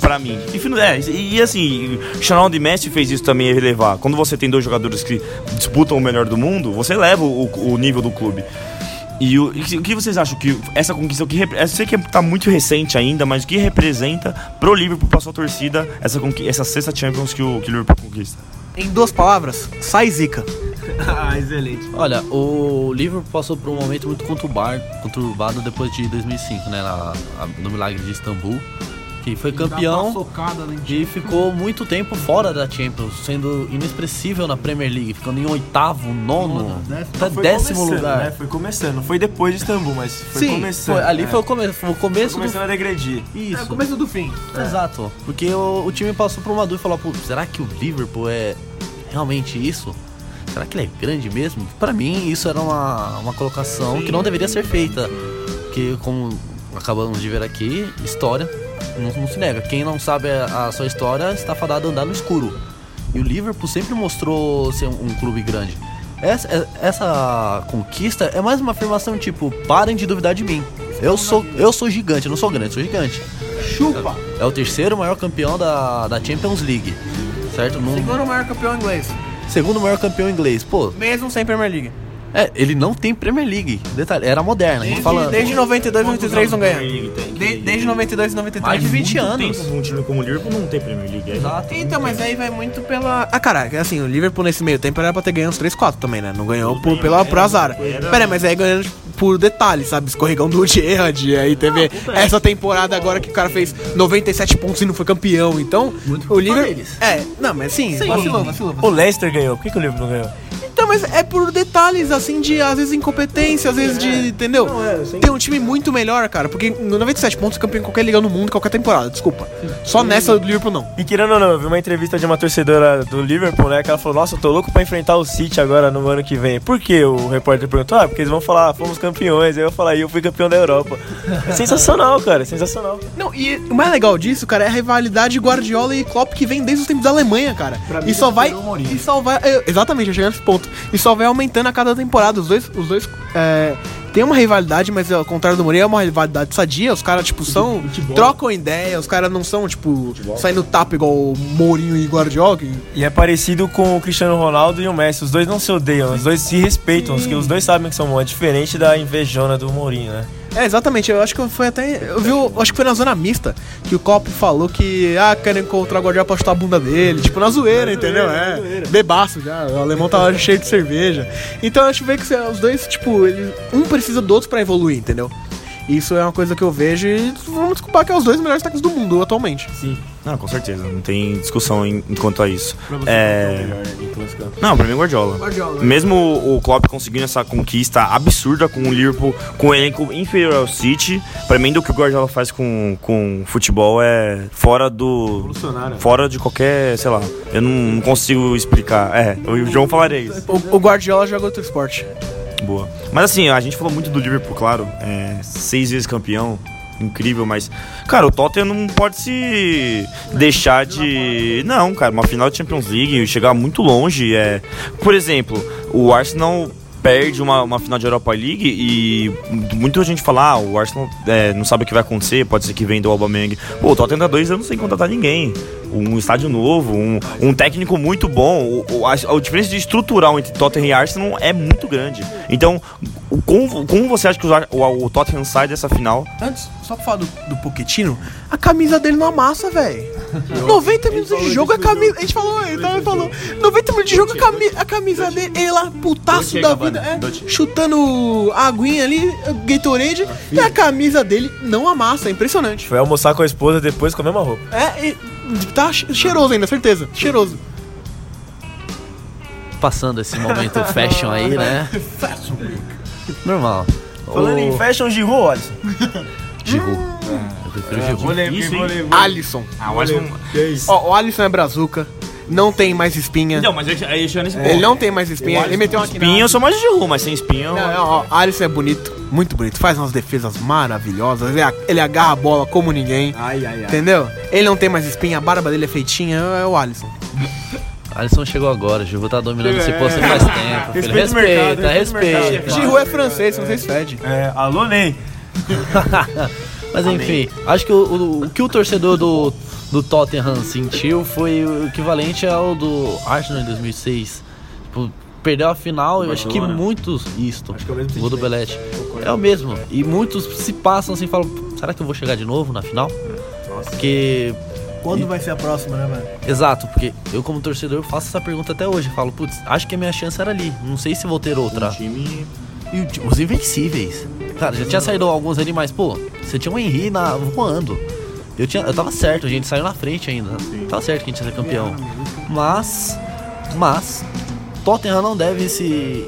Pra mim. E, é, e, e assim, Ronaldo e Messi fez isso também, ele levar. Quando você tem dois jogadores que disputam o melhor do mundo, você eleva o, o nível do clube. E o, e o que vocês acham que essa conquista, que eu sei que tá muito recente ainda, mas o que representa pro Liverpool, pra sua torcida, essa, essa sexta Champions que o, que o Liverpool conquista? Em duas palavras, sai zica. Ah, excelente. Olha, o Liverpool passou por um momento muito conturbado, conturbado depois de dois mil e cinco, né, na, no Milagre de Istambul, que foi campeão socada, né? E ficou muito tempo fora da Champions, sendo inexpressível na Premier League, ficando em oitavo, nono, nono né? até foi décimo lugar. Né? Foi começando, foi depois de Istambul, mas foi Sim, começando. Foi, ali né? foi, o come- foi o começo foi do... começando a degredir. Isso. É o começo do fim. É. Exato, porque o, o time passou por uma dúvida e falou, pô, será que o Liverpool é realmente isso? Será que ele é grande mesmo? Pra mim, isso era uma, uma colocação Sim. que não deveria ser feita, porque como acabamos de ver aqui, história... Não, não se nega, quem não sabe a, a sua história está fadado a andar no escuro. E o Liverpool sempre mostrou ser um, um clube grande. Essa, essa conquista é mais uma afirmação tipo, parem de duvidar de mim. Eu sou, eu sou gigante, eu não sou grande, sou gigante. Chupa! É, é o terceiro maior campeão da, da Champions League, certo? Num... Segundo maior campeão inglês. Segundo maior campeão inglês, pô. Mesmo sem Premier League. É, ele não tem Premier League. Detalhe, era moderna. Desde, fala... desde noventa e dois, noventa e três não ganha. De, desde noventa e dois, noventa e três. Mais de vinte anos. Tempo, um time como o Liverpool não tem Premier League. Aí. Exato. Então, mas aí vai muito pela. Ah, caraca, assim, o Liverpool nesse meio tempo era pra ter ganho uns três, quatro também, né? Não ganhou por, pela, era, por azar. Era... Pera, mas aí ganhando por detalhe, sabe? Escorregão do Gerrard. Aí teve ah, essa temporada agora que o cara fez noventa e sete pontos e não foi campeão. Então, muito o Liverpool. É, não, mas assim. Sim. Vacilou, vacilou, vacilou. O Leicester ganhou. Por que, que o Liverpool não ganhou? Então, mas é por detalhes, assim, de, às vezes, incompetência, às vezes de, entendeu? Não, é, tem um time muito melhor, cara, porque no noventa e sete pontos, campeão em qualquer liga no mundo, qualquer temporada, desculpa. Só nessa do Liverpool, não. E querendo ou não, eu vi uma entrevista de uma torcedora do Liverpool, né, que ela falou, nossa, eu tô louco pra enfrentar o City agora no ano que vem. Por quê? O repórter perguntou, ah, porque eles vão falar, fomos campeões, aí eu falar, e eu fui campeão da Europa. É sensacional, cara, é sensacional. Não, e o mais legal disso, cara, é a rivalidade Guardiola e Klopp que vem desde os tempos da Alemanha, cara. Pra mim, e só vai, e só vai, eu, exatamente, eu cheguei nesse ponto. E só vai aumentando a cada temporada. Os dois, os dois é, tem uma rivalidade, mas ao contrário do Mourinho é uma rivalidade sadia. Os caras, tipo, são futebol. Trocam ideia. Os caras não são, tipo, futebol. Saindo tapa igual o Mourinho e Guardiola. E é parecido com o Cristiano Ronaldo e o Messi. Os dois não se odeiam, os dois se respeitam. Sim. Os dois sabem que são bons. É diferente da invejona do Mourinho, né? É, exatamente, eu acho que foi até. Eu vi, eu acho que foi na zona mista que o Klopp falou que ah, querem encontrar o Guardiola pra chutar a bunda dele. Tipo, na zoeira, na entendeu? Zoeira, é. Zoeira. Bebaço já. O alemão tava cheio de cerveja. Então eu acho que os dois, tipo, eles, um precisa do outro pra evoluir, entendeu? Isso é uma coisa que eu vejo e vamos desculpar que é os dois melhores técnicos do mundo atualmente. Sim. Não, com certeza, não tem discussão em, em quanto a isso. Pra você é... Não, pra mim é Guardiola. Guardiola. Mesmo o, o Klopp conseguindo essa conquista absurda com o Liverpool, com o elenco inferior ao City, pra mim do que o Guardiola faz com, com futebol é fora do... Fora de qualquer, sei lá, eu não, não consigo explicar. É, o João falaria isso. O, o Guardiola joga outro esporte. Boa. Mas assim, a gente falou muito do Liverpool, claro, é, seis vezes campeão. incrível, mas, cara, o Tottenham não pode se deixar de... Não, cara, uma final de Champions League, chegar muito longe, é... Por exemplo, o Arsenal... perde uma, uma final de Europa League e muita gente fala, ah, o Arsenal é, não sabe o que vai acontecer, pode ser que venda o Aubameyang. Pô, o Tottenham há dois anos sem contratar ninguém. Um estádio novo, um, um técnico muito bom. O, a, a diferença de estrutural entre Tottenham e Arsenal é muito grande. Então, como, como você acha que o, o, o Tottenham sai dessa final? Antes, só pra falar do, do Pochettino, a camisa dele não amassa, velho. noventa minutos de jogo, a camisa... A gente falou, ele também falou. noventa minutos de jogo, a camisa, a camisa dele, ele lá, putaço da vida. É, chutando a aguinha ali, Gatorade, ah, e a camisa dele não amassa, é impressionante. Foi almoçar com a esposa depois com a mesma roupa. É, e tá cheiroso ainda, certeza, cheiroso. Passando esse momento fashion aí, né? Fashion. Normal. Falando o... em fashion, Giroud, Alisson. Giroud. Eu prefiro Giroud. Vou ler, vou ler. Alisson. Ah, o Alisson. Ó, o Alisson é brazuca. Não tem mais espinha. Não, mas eu, eu já nesse é, ele não tem mais espinha. Eu, ele meteu uma espinha. Eu sou mais de rua, mas sem espinha. Eu... Não, não, ó, Alisson é bonito, muito bonito. Faz umas defesas maravilhosas. Ele, ele agarra a bola como ninguém. Ai, ai, ai. Entendeu? Ele não tem mais espinha, a barba dele é feitinha. É o Alisson. Alisson chegou agora, Giroud tá dominando é, esse posto é, faz é, tempo. Respeita, respeita. respeita, respeita. Giroud é francês, é, não sei se fede. É, alô, Ney. Mas enfim, amém. Acho que o, o, o que o torcedor do, do Tottenham sentiu foi o equivalente ao do Arsenal em dois mil e seis. Tipo, perdeu a final, Barcelona. Eu acho que muitos... Isto, acho que é o mesmo gol do Belete. É o mesmo. E muitos se passam assim e falam, será que eu vou chegar de novo na final? Nossa. Porque... Quando e... vai ser a próxima, né, mano? Exato, porque eu como torcedor faço essa pergunta até hoje. Eu falo, putz, acho que a minha chance era ali. Não sei se vou ter outra. Um time... E os invencíveis. Cara, já tinha saído alguns ali, mas, pô, você tinha um Henry na, voando. Eu, tinha, eu tava certo, a gente saiu na frente ainda. Tava certo que a gente ia ser campeão. Mas, mas, Tottenham não deve se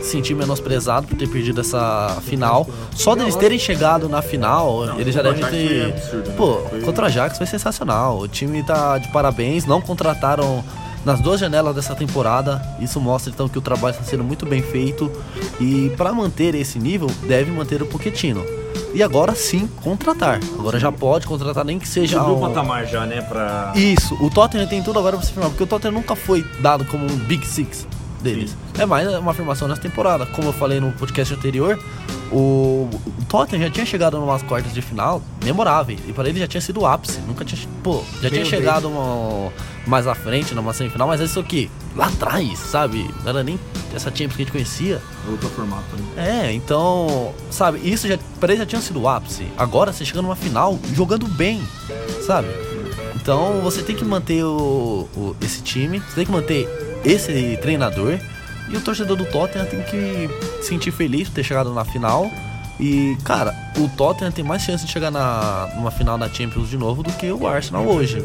sentir menosprezado por ter perdido essa final. Só deles terem chegado na final, eles já devem ter... Pô, contra o Ajax foi sensacional. O time tá de parabéns, não contrataram... Nas duas janelas dessa temporada, isso mostra então que o trabalho está sendo muito bem feito e para manter esse nível, deve manter o Pochettino. E agora sim, contratar. Agora já pode contratar, nem que seja... Subiu o patamar já, né? Pra... Isso, o Tottenham tem tudo agora para se firmar, porque o Tottenham nunca foi dado como um Big Six deles. Sim. É mais uma afirmação nessa temporada. Como eu falei no podcast anterior, o, o Tottenham já tinha chegado em umas quartas de final memoráveis. E para ele já tinha sido o ápice. Nunca tinha, pô, já tinha chegado uma, mais à frente numa semifinal, mas é isso aqui, lá atrás, sabe? Não era nem essa Champions que a gente conhecia. Outro formato, né? É, então, sabe? Isso já, para ele já tinha sido o ápice. Agora você chega numa final jogando bem, sabe? Então você tem que manter o, o, esse time, você tem que manter. Esse treinador e o torcedor do Tottenham tem que se sentir feliz por ter chegado na final. E, cara, o Tottenham tem mais chance de chegar na, numa final da Champions de novo do que o Arsenal hoje.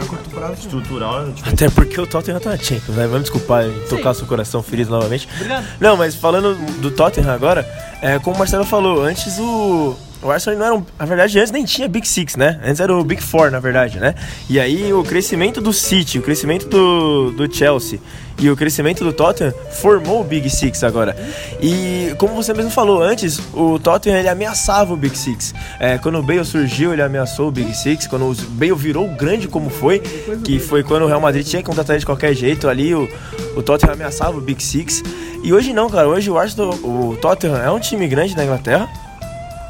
A curto prazo, estrutural. Até porque o Tottenham tá na Champions, né? Vamos desculpar tocar seu coração feliz novamente. Obrigado. Não, mas falando do Tottenham agora, é, como o Marcelo falou, antes o... O Arsenal não era um... Na verdade, antes nem tinha Big Six, né? Antes era o Big Four, na verdade, né? E aí o crescimento do City, o crescimento do, do Chelsea e o crescimento do Tottenham formou o Big Six agora. E como você mesmo falou antes, o Tottenham ele ameaçava o Big Six. É, quando o Bale surgiu, ele ameaçou o Big Six. Quando o Bale virou grande como foi, que foi quando o Real Madrid tinha que contratar ele de qualquer jeito, ali o, o Tottenham ameaçava o Big Six. E hoje não, cara. Hoje o Arsenal, o Tottenham é um time grande na Inglaterra.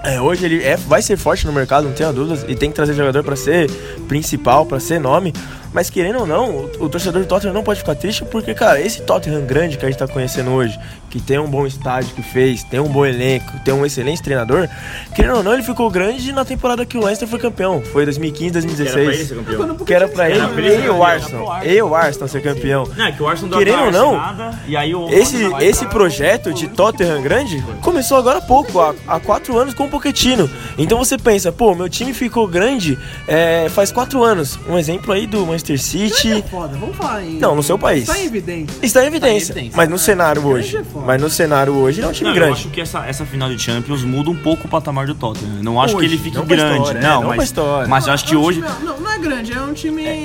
É, hoje ele é, vai ser forte no mercado, não tenho dúvidas, e tem que trazer jogador para ser principal, para ser nome. Mas querendo ou não, o, o torcedor do Tottenham não pode ficar triste, porque, cara, esse Tottenham grande que a gente tá conhecendo hoje, que tem um bom estádio que fez, tem um bom elenco, tem um excelente treinador, querendo ou não, ele ficou grande na temporada que o Leicester foi campeão. Foi dois mil e quinze, dois mil e dezesseis. Que era pra ele ser campeão. Que era pra ele e o Arsenal. E o Arsenal ser campeão. Não, é que o Arsenal querendo ou não, nada, e aí o esse, esse projeto de Tottenham grande começou agora há pouco, há, há quatro anos com o Pochettino. Então você pensa, pô, meu time ficou grande é, faz quatro anos. Um exemplo aí do Manchester City. É foda. Vamos falar em... Não, no seu país. Está em evidência. Está em evidência. Está em evidência. Mas no cenário hoje. É mas no cenário hoje é um time não, grande. Eu acho que essa, essa final de Champions muda um pouco o patamar do Tottenham. Não acho hoje, que ele fique não grande. História, não, é, não mas, mas, mas eu acho que é um hoje. Time, não, não é grande, é um time. É,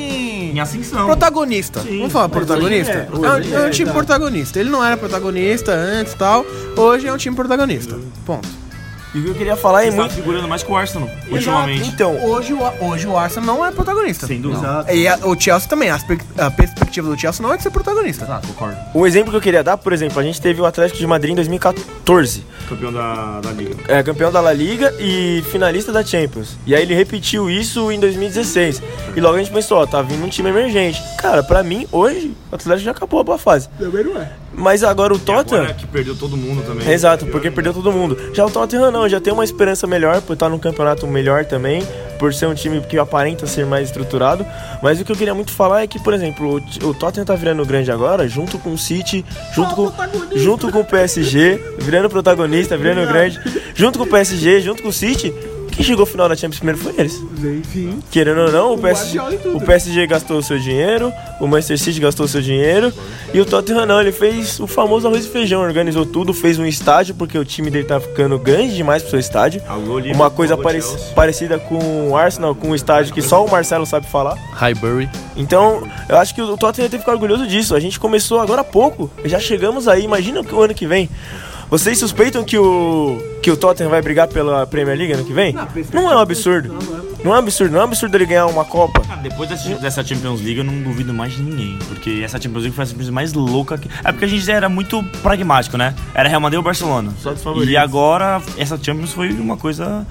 em ascensão. Protagonista. Sim, vamos falar protagonista? É, hoje, é um time é, tá. protagonista. Ele não era protagonista antes e tal. Hoje é um time protagonista. Ponto. E o que eu queria falar é muito... segurando mais que o Arsenal, exato, ultimamente. Então, hoje o, hoje o Arsenal não é protagonista. Sem dúvida. E a, o Chelsea também. As, a perspectiva do Chelsea não é de ser protagonista. Exato, concordo. Um exemplo que eu queria dar, por exemplo, a gente teve o Atlético de Madrid em dois mil e catorze. Campeão da, da Liga. É, campeão da La Liga e finalista da Champions. E aí ele repetiu isso em dois mil e dezesseis. E logo a gente pensou, ó, tá vindo um time emergente. Cara, pra mim, hoje, o Atlético já acabou a boa fase. Também não é. Mas agora o Tottenham... Agora é que perdeu todo mundo também. Exato, porque perdeu todo mundo. Já o Tottenham não, já tem uma esperança melhor por estar num campeonato melhor também, por ser um time que aparenta ser mais estruturado. Mas o que eu queria muito falar é que, por exemplo, o Tottenham tá virando grande agora, junto com o City, junto, oh, com, junto com o P S G, virando protagonista, virando grande, junto com o P S G, junto com o City... Quem chegou ao final da Champions primeiro foi eles. Enfim. Querendo ou não, o P S G, o P S G gastou o seu dinheiro, o Manchester City gastou o seu dinheiro, e o Tottenham não, ele fez o famoso arroz e feijão, organizou tudo, fez um estádio, porque o time dele tá ficando grande demais pro seu estádio. Uma coisa parec- parecida com o Arsenal, com um estádio que só o Marcelo sabe falar. Highbury. Então, eu acho que o Tottenham tem que ficar orgulhoso disso. A gente começou agora há pouco, já chegamos aí, imagina o ano que vem. Vocês suspeitam que o, que o Tottenham vai brigar pela Premier League ano que vem? Não, não é um absurdo. Não é um absurdo, não é um absurdo ele ganhar uma Copa. Cara, depois dessa Champions League eu não duvido mais de ninguém, porque essa Champions League foi a Champions mais louca que... É porque a gente era muito pragmático, né? Era Real Madrid ou Barcelona. Só dos favoritos. E agora essa Champions foi uma coisa...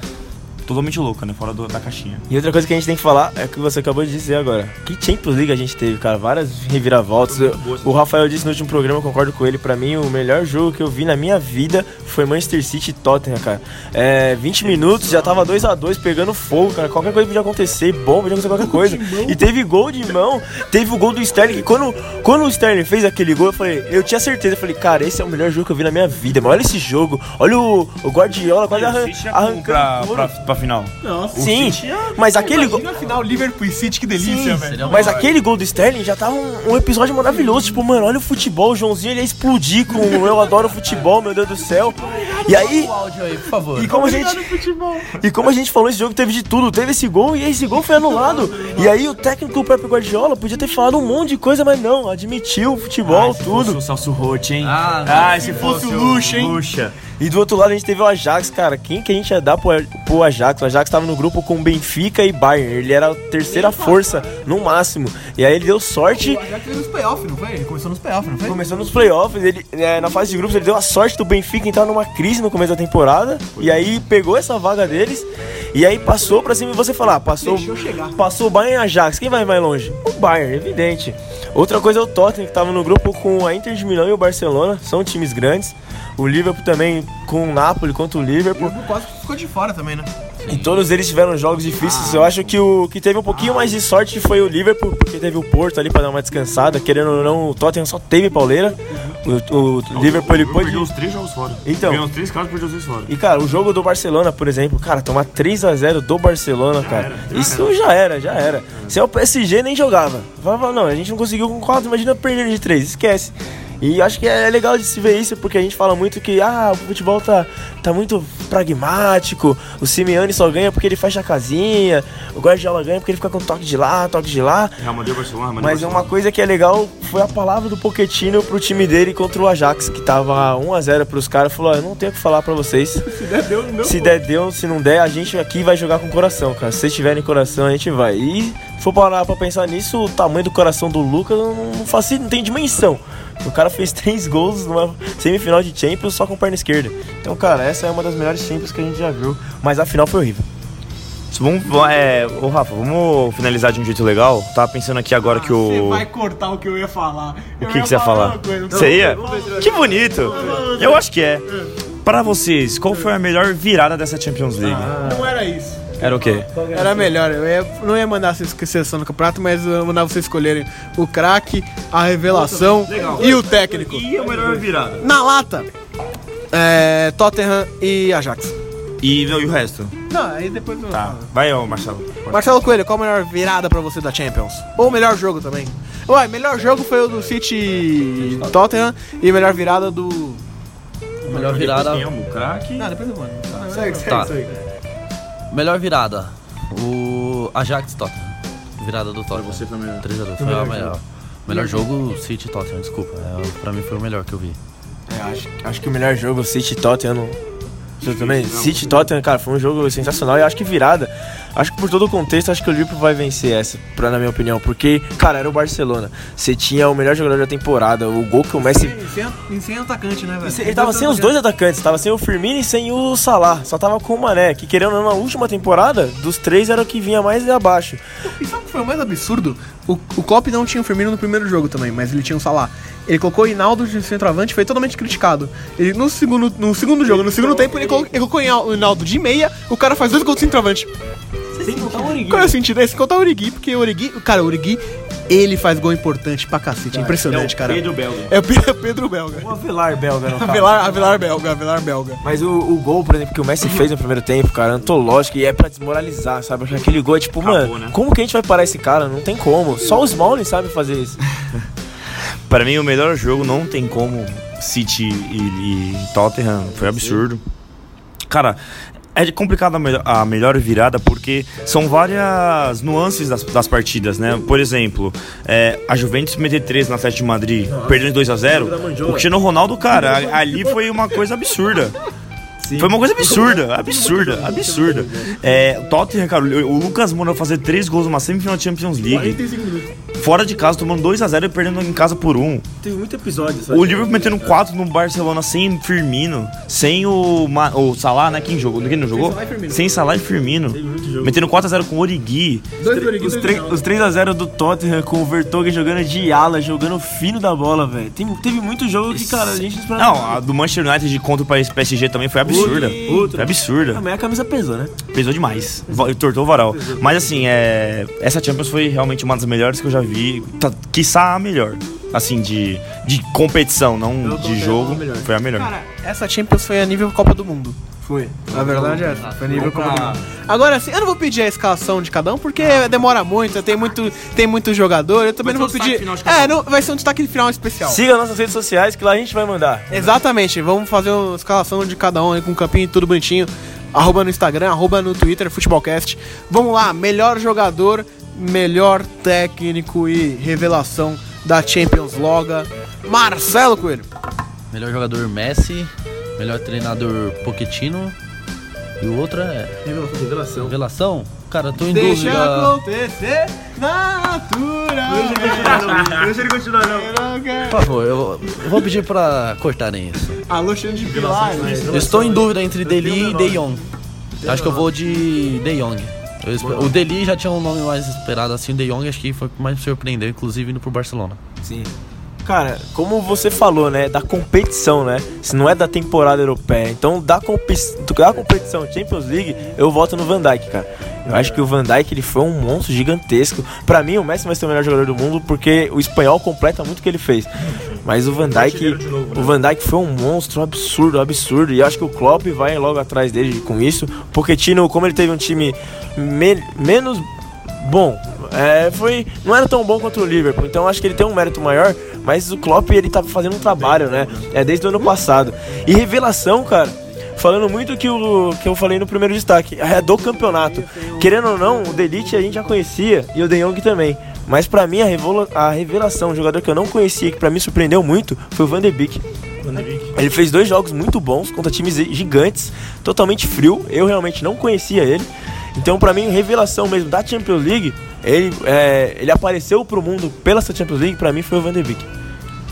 totalmente louca, né? Fora do, da caixinha. E outra coisa que a gente tem que falar é o que você acabou de dizer agora. Que Champions League a gente teve, cara. Várias reviravoltas. Eu, o Rafael disse no último programa, eu concordo com ele. Pra mim, o melhor jogo que eu vi na minha vida foi Manchester City e Tottenham, cara. É, vinte minutos, já tava dois a dois, pegando fogo, cara. Qualquer coisa podia acontecer. Bom, podia acontecer qualquer coisa. E teve gol de mão. Teve o gol do Sterling. Quando, quando o Sterling fez aquele gol, eu falei... Eu tinha certeza. Eu falei, cara, esse é o melhor jogo que eu vi na minha vida. Mas olha esse jogo. Olha o, o Guardiola quase arran, arrancando pra, pra, pra final. Nossa, sim, City, mas aquele gol... Imagina a final, Liverpool e City, que delícia, sim, velho. Mas aquele gol do Sterling já tava um, um episódio maravilhoso. Tipo, mano, olha o futebol, o Joãozinho ele ia explodir com eu adoro futebol, meu Deus do céu. E aí... E como a gente... E como a gente falou, esse jogo teve de tudo. Teve esse gol e esse gol foi anulado. E aí o técnico, o próprio Guardiola, podia ter falado um monte de coisa, mas não, admitiu o futebol, ah, se tudo. Fosse o Celso Roth, hein? Ah, ah não, se, se fosse o Lucha, hein? Lucha. E do outro lado a gente teve o Ajax, cara. Quem que a gente ia dar pro, pro Ajax? O Ajax tava no grupo com Benfica e Bayern. Ele era a terceira força, no máximo. E aí ele deu sorte... O Ajax veio nos playoffs, não foi? Ele começou nos playoffs, não foi? Começou nos playoffs. Ele, é, na fase de grupos ele deu a sorte do Benfica entrar numa crise no começo da temporada. E aí pegou essa vaga deles. E aí passou pra cima de você falar. Passou, passou o Bayern e o Ajax. Quem vai mais longe? O Bayern, evidente. Outra coisa é o Tottenham, que tava no grupo com a Inter de Milão e o Barcelona. São times grandes. O Liverpool também com o Napoli contra o Liverpool. O Liverpool quase ficou de fora também, né? E todos eles tiveram jogos difíceis. Eu acho que o que teve um pouquinho mais de sorte foi o Liverpool, porque teve o Porto ali pra dar uma descansada. Querendo ou não, o Tottenham só teve pauleira. O, o, o Liverpool, ele pôde... perdeu os três jogos fora. Então... Ganhou os três caras e perdeu os três fora. E, cara, o jogo do Barcelona, por exemplo, cara, tomar três a zero do Barcelona, já cara. Era, já isso era. já era, já era. Se é o P S G, nem jogava. Falava, não, a gente não conseguiu com quatro, imagina perder de três, esquece. E acho que é legal de se ver isso, porque a gente fala muito que ah, o futebol tá, tá muito pragmático, o Simeone só ganha porque ele fecha a casinha, o Guardiola ganha porque ele fica com toque de lá, toque de lá. É, mandei Barcelona, mandei Mas Barcelona. Uma coisa que é legal foi a palavra do Pochettino pro time dele contra o Ajax, que tava um a zero pros caras, falou, ah, eu não tenho o que falar pra vocês. Se der, deu, não. Se der, deu, se não der, a gente aqui vai jogar com coração, cara. Se vocês tiverem coração, a gente vai. E se for parar pra pensar nisso, o tamanho do coração do Lucas não faz, não tem dimensão. O cara fez três gols numa semifinal de Champions só com perna esquerda. Então, cara, essa é uma das melhores Champions que a gente já viu. Mas a final foi horrível. Vamos, é, ô Rafa, vamos finalizar de um jeito legal? Tava pensando aqui agora ah, que o... Você vai cortar o que eu ia falar. O que, que você ia falar? Você ia? Que bonito. Eu acho que é. Pra vocês, qual foi a melhor virada dessa Champions League? Ah. Não era isso. Era o quê? Era melhor, eu ia, não ia mandar vocês seleção no campeonato, mas eu ia mandar vocês escolherem o craque, a revelação Legal. e o técnico. E a melhor virada? Na lata, é, Tottenham e Ajax. E, e o resto? Não, aí depois... Não tá, vai ô Marcelo. Marcelo Coelho, qual a melhor virada pra você da Champions? Ou o melhor jogo também? Ué, melhor jogo foi o do City e Tottenham e melhor virada do... A melhor virada... O craque... Não, depois eu mando. Tá, segue, segue, segue. Melhor virada, o Ajax Tottenham. Virada do Tottenham. Você foi melhor. três a dois foi a melhor. Melhor jogo, City Tottenham, desculpa. É, pra mim foi o melhor que eu vi. É, acho, acho que o melhor jogo, City Tottenham, Você também? City e Tottenham, cara, foi um jogo sensacional. E acho que virada, acho que por todo o contexto, acho que o Liverpool vai vencer essa, pra, na minha opinião. Porque, cara, era o Barcelona. Você tinha o melhor jogador da temporada. O gol que o Messi... E sem atacante, né, velho? Ele tava sem os dois atacantes. Tava sem o Firmino e sem o Salah. Só tava com o Mané, que querendo ou não, na última temporada, dos três era o que vinha mais abaixo. E sabe o que foi o mais absurdo? O, o Klopp não tinha o Firmino no primeiro jogo também, mas ele tinha o Salah. Ele colocou o Hinaldo de centroavante, foi totalmente criticado. Ele, no, segundo, no segundo jogo, no segundo tempo, ele colocou o Hinaldo de meia, o cara faz dois gols de centroavante. Sem contar o Origi. Qual é o sentido? É sem contar o Origi, porque o Origi... Cara, o Origi, ele faz gol importante pra cacete. É impressionante, cara. É o Pedro cara. Belga. É o Pedro Belga. O Avelar Belga, não, cara. Avelar, Avelar Belga, Avelar Belga. Mas o, o gol, por exemplo, que o Messi fez no primeiro tempo, cara, antológico, e é pra desmoralizar, sabe? Porque aquele gol é tipo, acabou, mano, né? Como que a gente vai parar esse cara? Não tem como. Só os Smalling sabem fazer isso. Pra mim, o melhor jogo não tem como. City e, e Tottenham. Foi absurdo. Cara, é complicado a, me- a melhor virada porque são várias nuances das, das partidas, né? Por exemplo, é, a Juventus meter três na Atlético de Madrid, perdendo dois a zero. O Cristiano Ronaldo, cara, ali foi uma coisa absurda. Sim. Foi uma coisa absurda, absurda, absurda. É, Tottenham, cara, o Lucas Moura fazer três gols numa semifinal de Champions League, fora de casa, tomando dois a zero e perdendo em casa por um. Teve muito episódio, sabe? O Liverpool metendo quatro no Barcelona sem Firmino, sem o, Ma- o Salah, né? Quem jogou? Quem não jogou? Sem Salah e Firmino. Metendo quatro a zero com o Origi. Dois do Origi, os, tre- os três a zero do Tottenham com o Vertonghen jogando de ala, jogando fino da bola, velho. Teve, teve muito jogo que, cara, a gente não esperava. Não, a do Manchester United contra o P S G também foi absurdo. Absurda, outra. É absurda. Também a camisa pesou, né? Pesou demais. Tortou o varal. Pesou. Mas assim, é... essa Champions foi realmente uma das melhores que eu já vi. Tá... Quiçá a melhor. Assim, de, de competição, não eu de jogo. A foi a melhor. Cara, essa Champions foi a nível Copa do Mundo. Foi. Na verdade é, foi a nível Copa do Mundo. Agora assim, eu não vou pedir a escalação de cada um, porque não. demora muito, tem muito, tem muito jogador. Eu também vai não vou pedir. É, não, vai ser um destaque final especial. Siga nossas redes sociais que lá a gente vai mandar. Exatamente, vamos fazer uma escalação de cada um, com um campinho e tudo bonitinho. Arroba no Instagram, arroba no Twitter, Futebolcast. Vamos lá, melhor jogador, melhor técnico e revelação da Champions Loga, Marcelo Coelho. Melhor jogador Messi, melhor treinador Pochettino e o outro é... Revelação. Revelação? Cara, eu tô em Deixa dúvida... Deixa acontecer natural. Deixa ele continuar, não. Por favor, eu vou pedir pra cortarem isso. Alô, cheio de pilar. Mas... Estou em dúvida entre Deli e De Jong. Acho que eu vou de De Jong. Esper... O Deli já tinha um nome mais esperado, assim, o De Jong acho que foi o que mais me surpreendeu, inclusive indo pro Barcelona. Sim. Cara, como você falou, né, da competição, né, se não é da temporada europeia, então da, compi- da competição Champions League, eu voto no Van Dijk, cara. Eu acho que o Van Dijk, ele foi um monstro gigantesco. Pra mim, o Messi vai ser o melhor jogador do mundo porque o espanhol completa muito o que ele fez. Mas o Van Dijk, o Van Dijk foi um monstro absurdo, absurdo. E eu acho que o Klopp vai logo atrás dele com isso. O Pochettino, como ele teve um time me- menos bom... É, foi, não era tão bom quanto o Liverpool, então acho que ele tem um mérito maior, mas o Klopp, ele tá fazendo um trabalho, né? É desde o ano passado. E revelação, cara, falando muito que o que eu falei no primeiro destaque, é do campeonato. Querendo ou não, o De Ligt a gente já conhecia e o De Jong também. Mas pra mim a, revolu- a revelação, um jogador que eu não conhecia, que pra mim surpreendeu muito, foi o Van de Beek. Ele fez dois jogos muito bons contra times gigantes, totalmente frio. Eu realmente não conhecia ele. Então pra mim, revelação mesmo da Champions League, ele, é, ele apareceu pro mundo pela essa Champions League, pra mim foi o Van de Beek.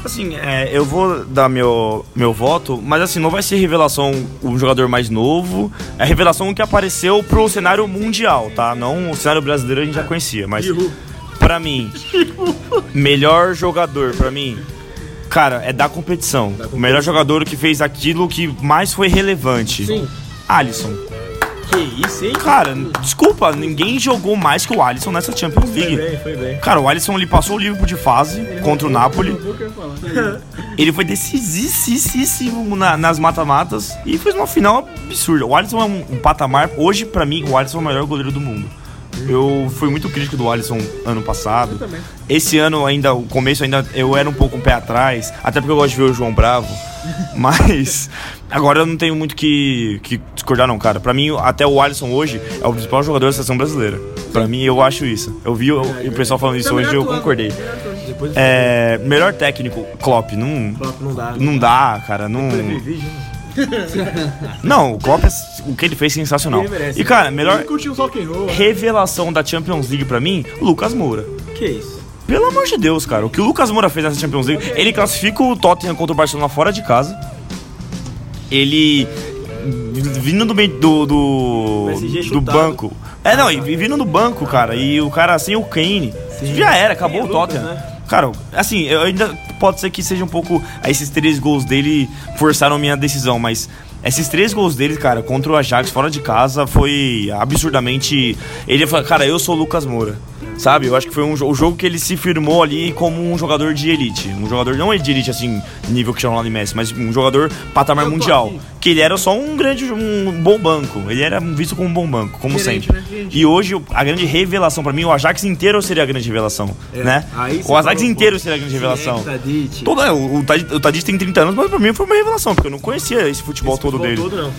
Assim, é, eu vou dar meu, meu voto, mas assim, não vai ser revelação o jogador mais novo, é revelação que apareceu pro cenário mundial, tá? Não o cenário brasileiro a gente já conhecia, mas pra mim, melhor jogador, pra mim... Cara, é da competição. da competição. O melhor jogador que fez aquilo que mais foi relevante. Sim. Alisson. Que isso, hein? Cara, desculpa, ninguém jogou mais que o Alisson nessa Champions League. Foi bem, foi bem. Cara, o Alisson, ele passou o Liverpool de fase ele contra o Napoli. Ele foi decisíssimo na, nas mata-matas e fez uma final absurda. O Alisson é um, um patamar... Hoje, pra mim, o Alisson é o melhor goleiro do mundo. Eu fui muito crítico do Alisson ano passado. Esse ano ainda, o começo ainda, eu era um pouco um pé atrás. Até porque eu gosto de ver o João Bravo. Mas agora eu não tenho muito que, que discordar não, cara. Pra mim, até o Alisson hoje é o principal jogador da seleção brasileira. Pra mim, eu acho isso. Eu vi eu, o pessoal falando isso hoje e eu concordei. É, melhor técnico, Klopp. Não, Klopp não dá. Não dá, cara. Não... Não, o Klopp, o que ele fez, sensacional. Ele merece, e cara, né? melhor revelação da Champions League pra mim, Lucas Moura. Que isso? Pelo amor de Deus, cara, o que o Lucas Moura fez nessa Champions League, ele classifica o Tottenham contra o Barcelona fora de casa. Ele vindo do meio do do, do banco. É, não, e vindo do banco, cara, e o cara sem assim, o Kane, sim, já era, acabou o Tottenham. Lucas, né? Cara, assim, eu ainda pode ser que seja um pouco... Esses três gols dele forçaram minha decisão, mas... Esses três gols dele, cara, contra o Ajax, fora de casa, foi absurdamente... Ele falou, cara, eu sou o Lucas Moura, sabe? Eu acho que foi um, o jogo que ele se firmou ali como um jogador de elite. Um jogador, não de elite, assim, nível que chama lá de Messi, mas um jogador patamar mundial. Aqui. Que ele era só um grande, um bom banco. Ele era visto como um bom banco, como Gerente, sempre. Né? E hoje, a grande revelação pra mim, o Ajax inteiro seria a grande revelação, é, né? O Ajax inteiro seria a grande revelação. É, todo, é, o o Tadic tem trinta anos, mas pra mim foi uma revelação, porque eu não conhecia esse futebol esse todo futebol dele. Todo, não.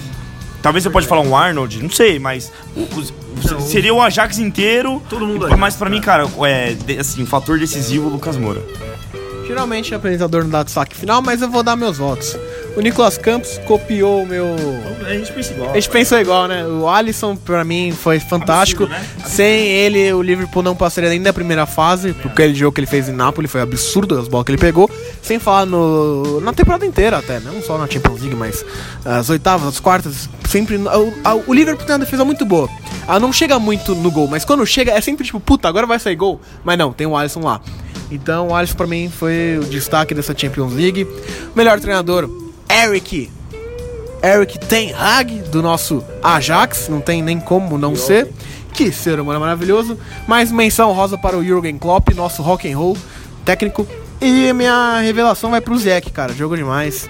Talvez você pode falar um Arnold, não sei, mas o, o, não, seria o Ajax inteiro. Todo mundo e, mas pra mim, cara, é, assim, o fator decisivo, é, Lucas Moura. Geralmente o apresentador não dá destaque final, mas eu vou dar meus votos. O Nicolas Campos copiou o meu... A gente pensa igual. A gente pensou igual, né? O Alisson, pra mim, foi fantástico. Absurdo, né? Absurdo. Sem ele, o Liverpool não passaria nem da primeira fase, porque aquele jogo que ele fez em Nápoles foi absurdo, as bolas que ele pegou. Sem falar no... na temporada inteira até, né? Não só na Champions League, mas as oitavas, as quartas, sempre... O Liverpool tem uma defesa muito boa. Ela não chega muito no gol, mas quando chega é sempre tipo, puta, agora vai sair gol. Mas não, tem o Alisson lá. Então o Alisson pra mim foi o destaque dessa Champions League. Melhor treinador, Eric Eric Ten Hag, do nosso Ajax, não tem nem como não ser. Que ser humano maravilhoso. Mais menção rosa para o Jürgen Klopp, nosso rock and roll técnico. E minha revelação vai pro Zeke, cara, jogo demais.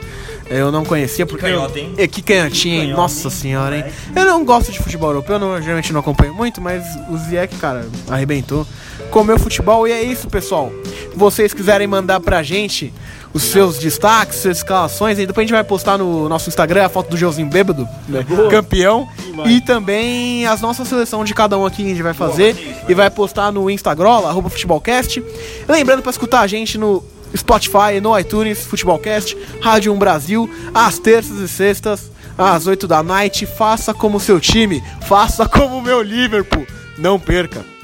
Eu não conhecia porque... Que canhota, hein? Que canhotinha, hein? Nossa senhora, hein? Eu não gosto de futebol europeu, eu não, geralmente não acompanho muito, mas o Ziyech, cara, arrebentou. Comeu futebol e é isso, pessoal. Se vocês quiserem mandar pra gente os seus destaques, suas escalações, e depois a gente vai postar no nosso Instagram a foto do Joãozinho Bêbado, né? Campeão. E também as nossas seleções de cada um aqui a gente vai fazer. Boa, e vai postar no Instagram, arroba Futebolcast. Lembrando pra escutar a gente no... Spotify, no iTunes, Futebolcast, Rádio um Brasil, às terças e sextas, às oito da noite. Faça como seu time, faça como o meu Liverpool, não perca.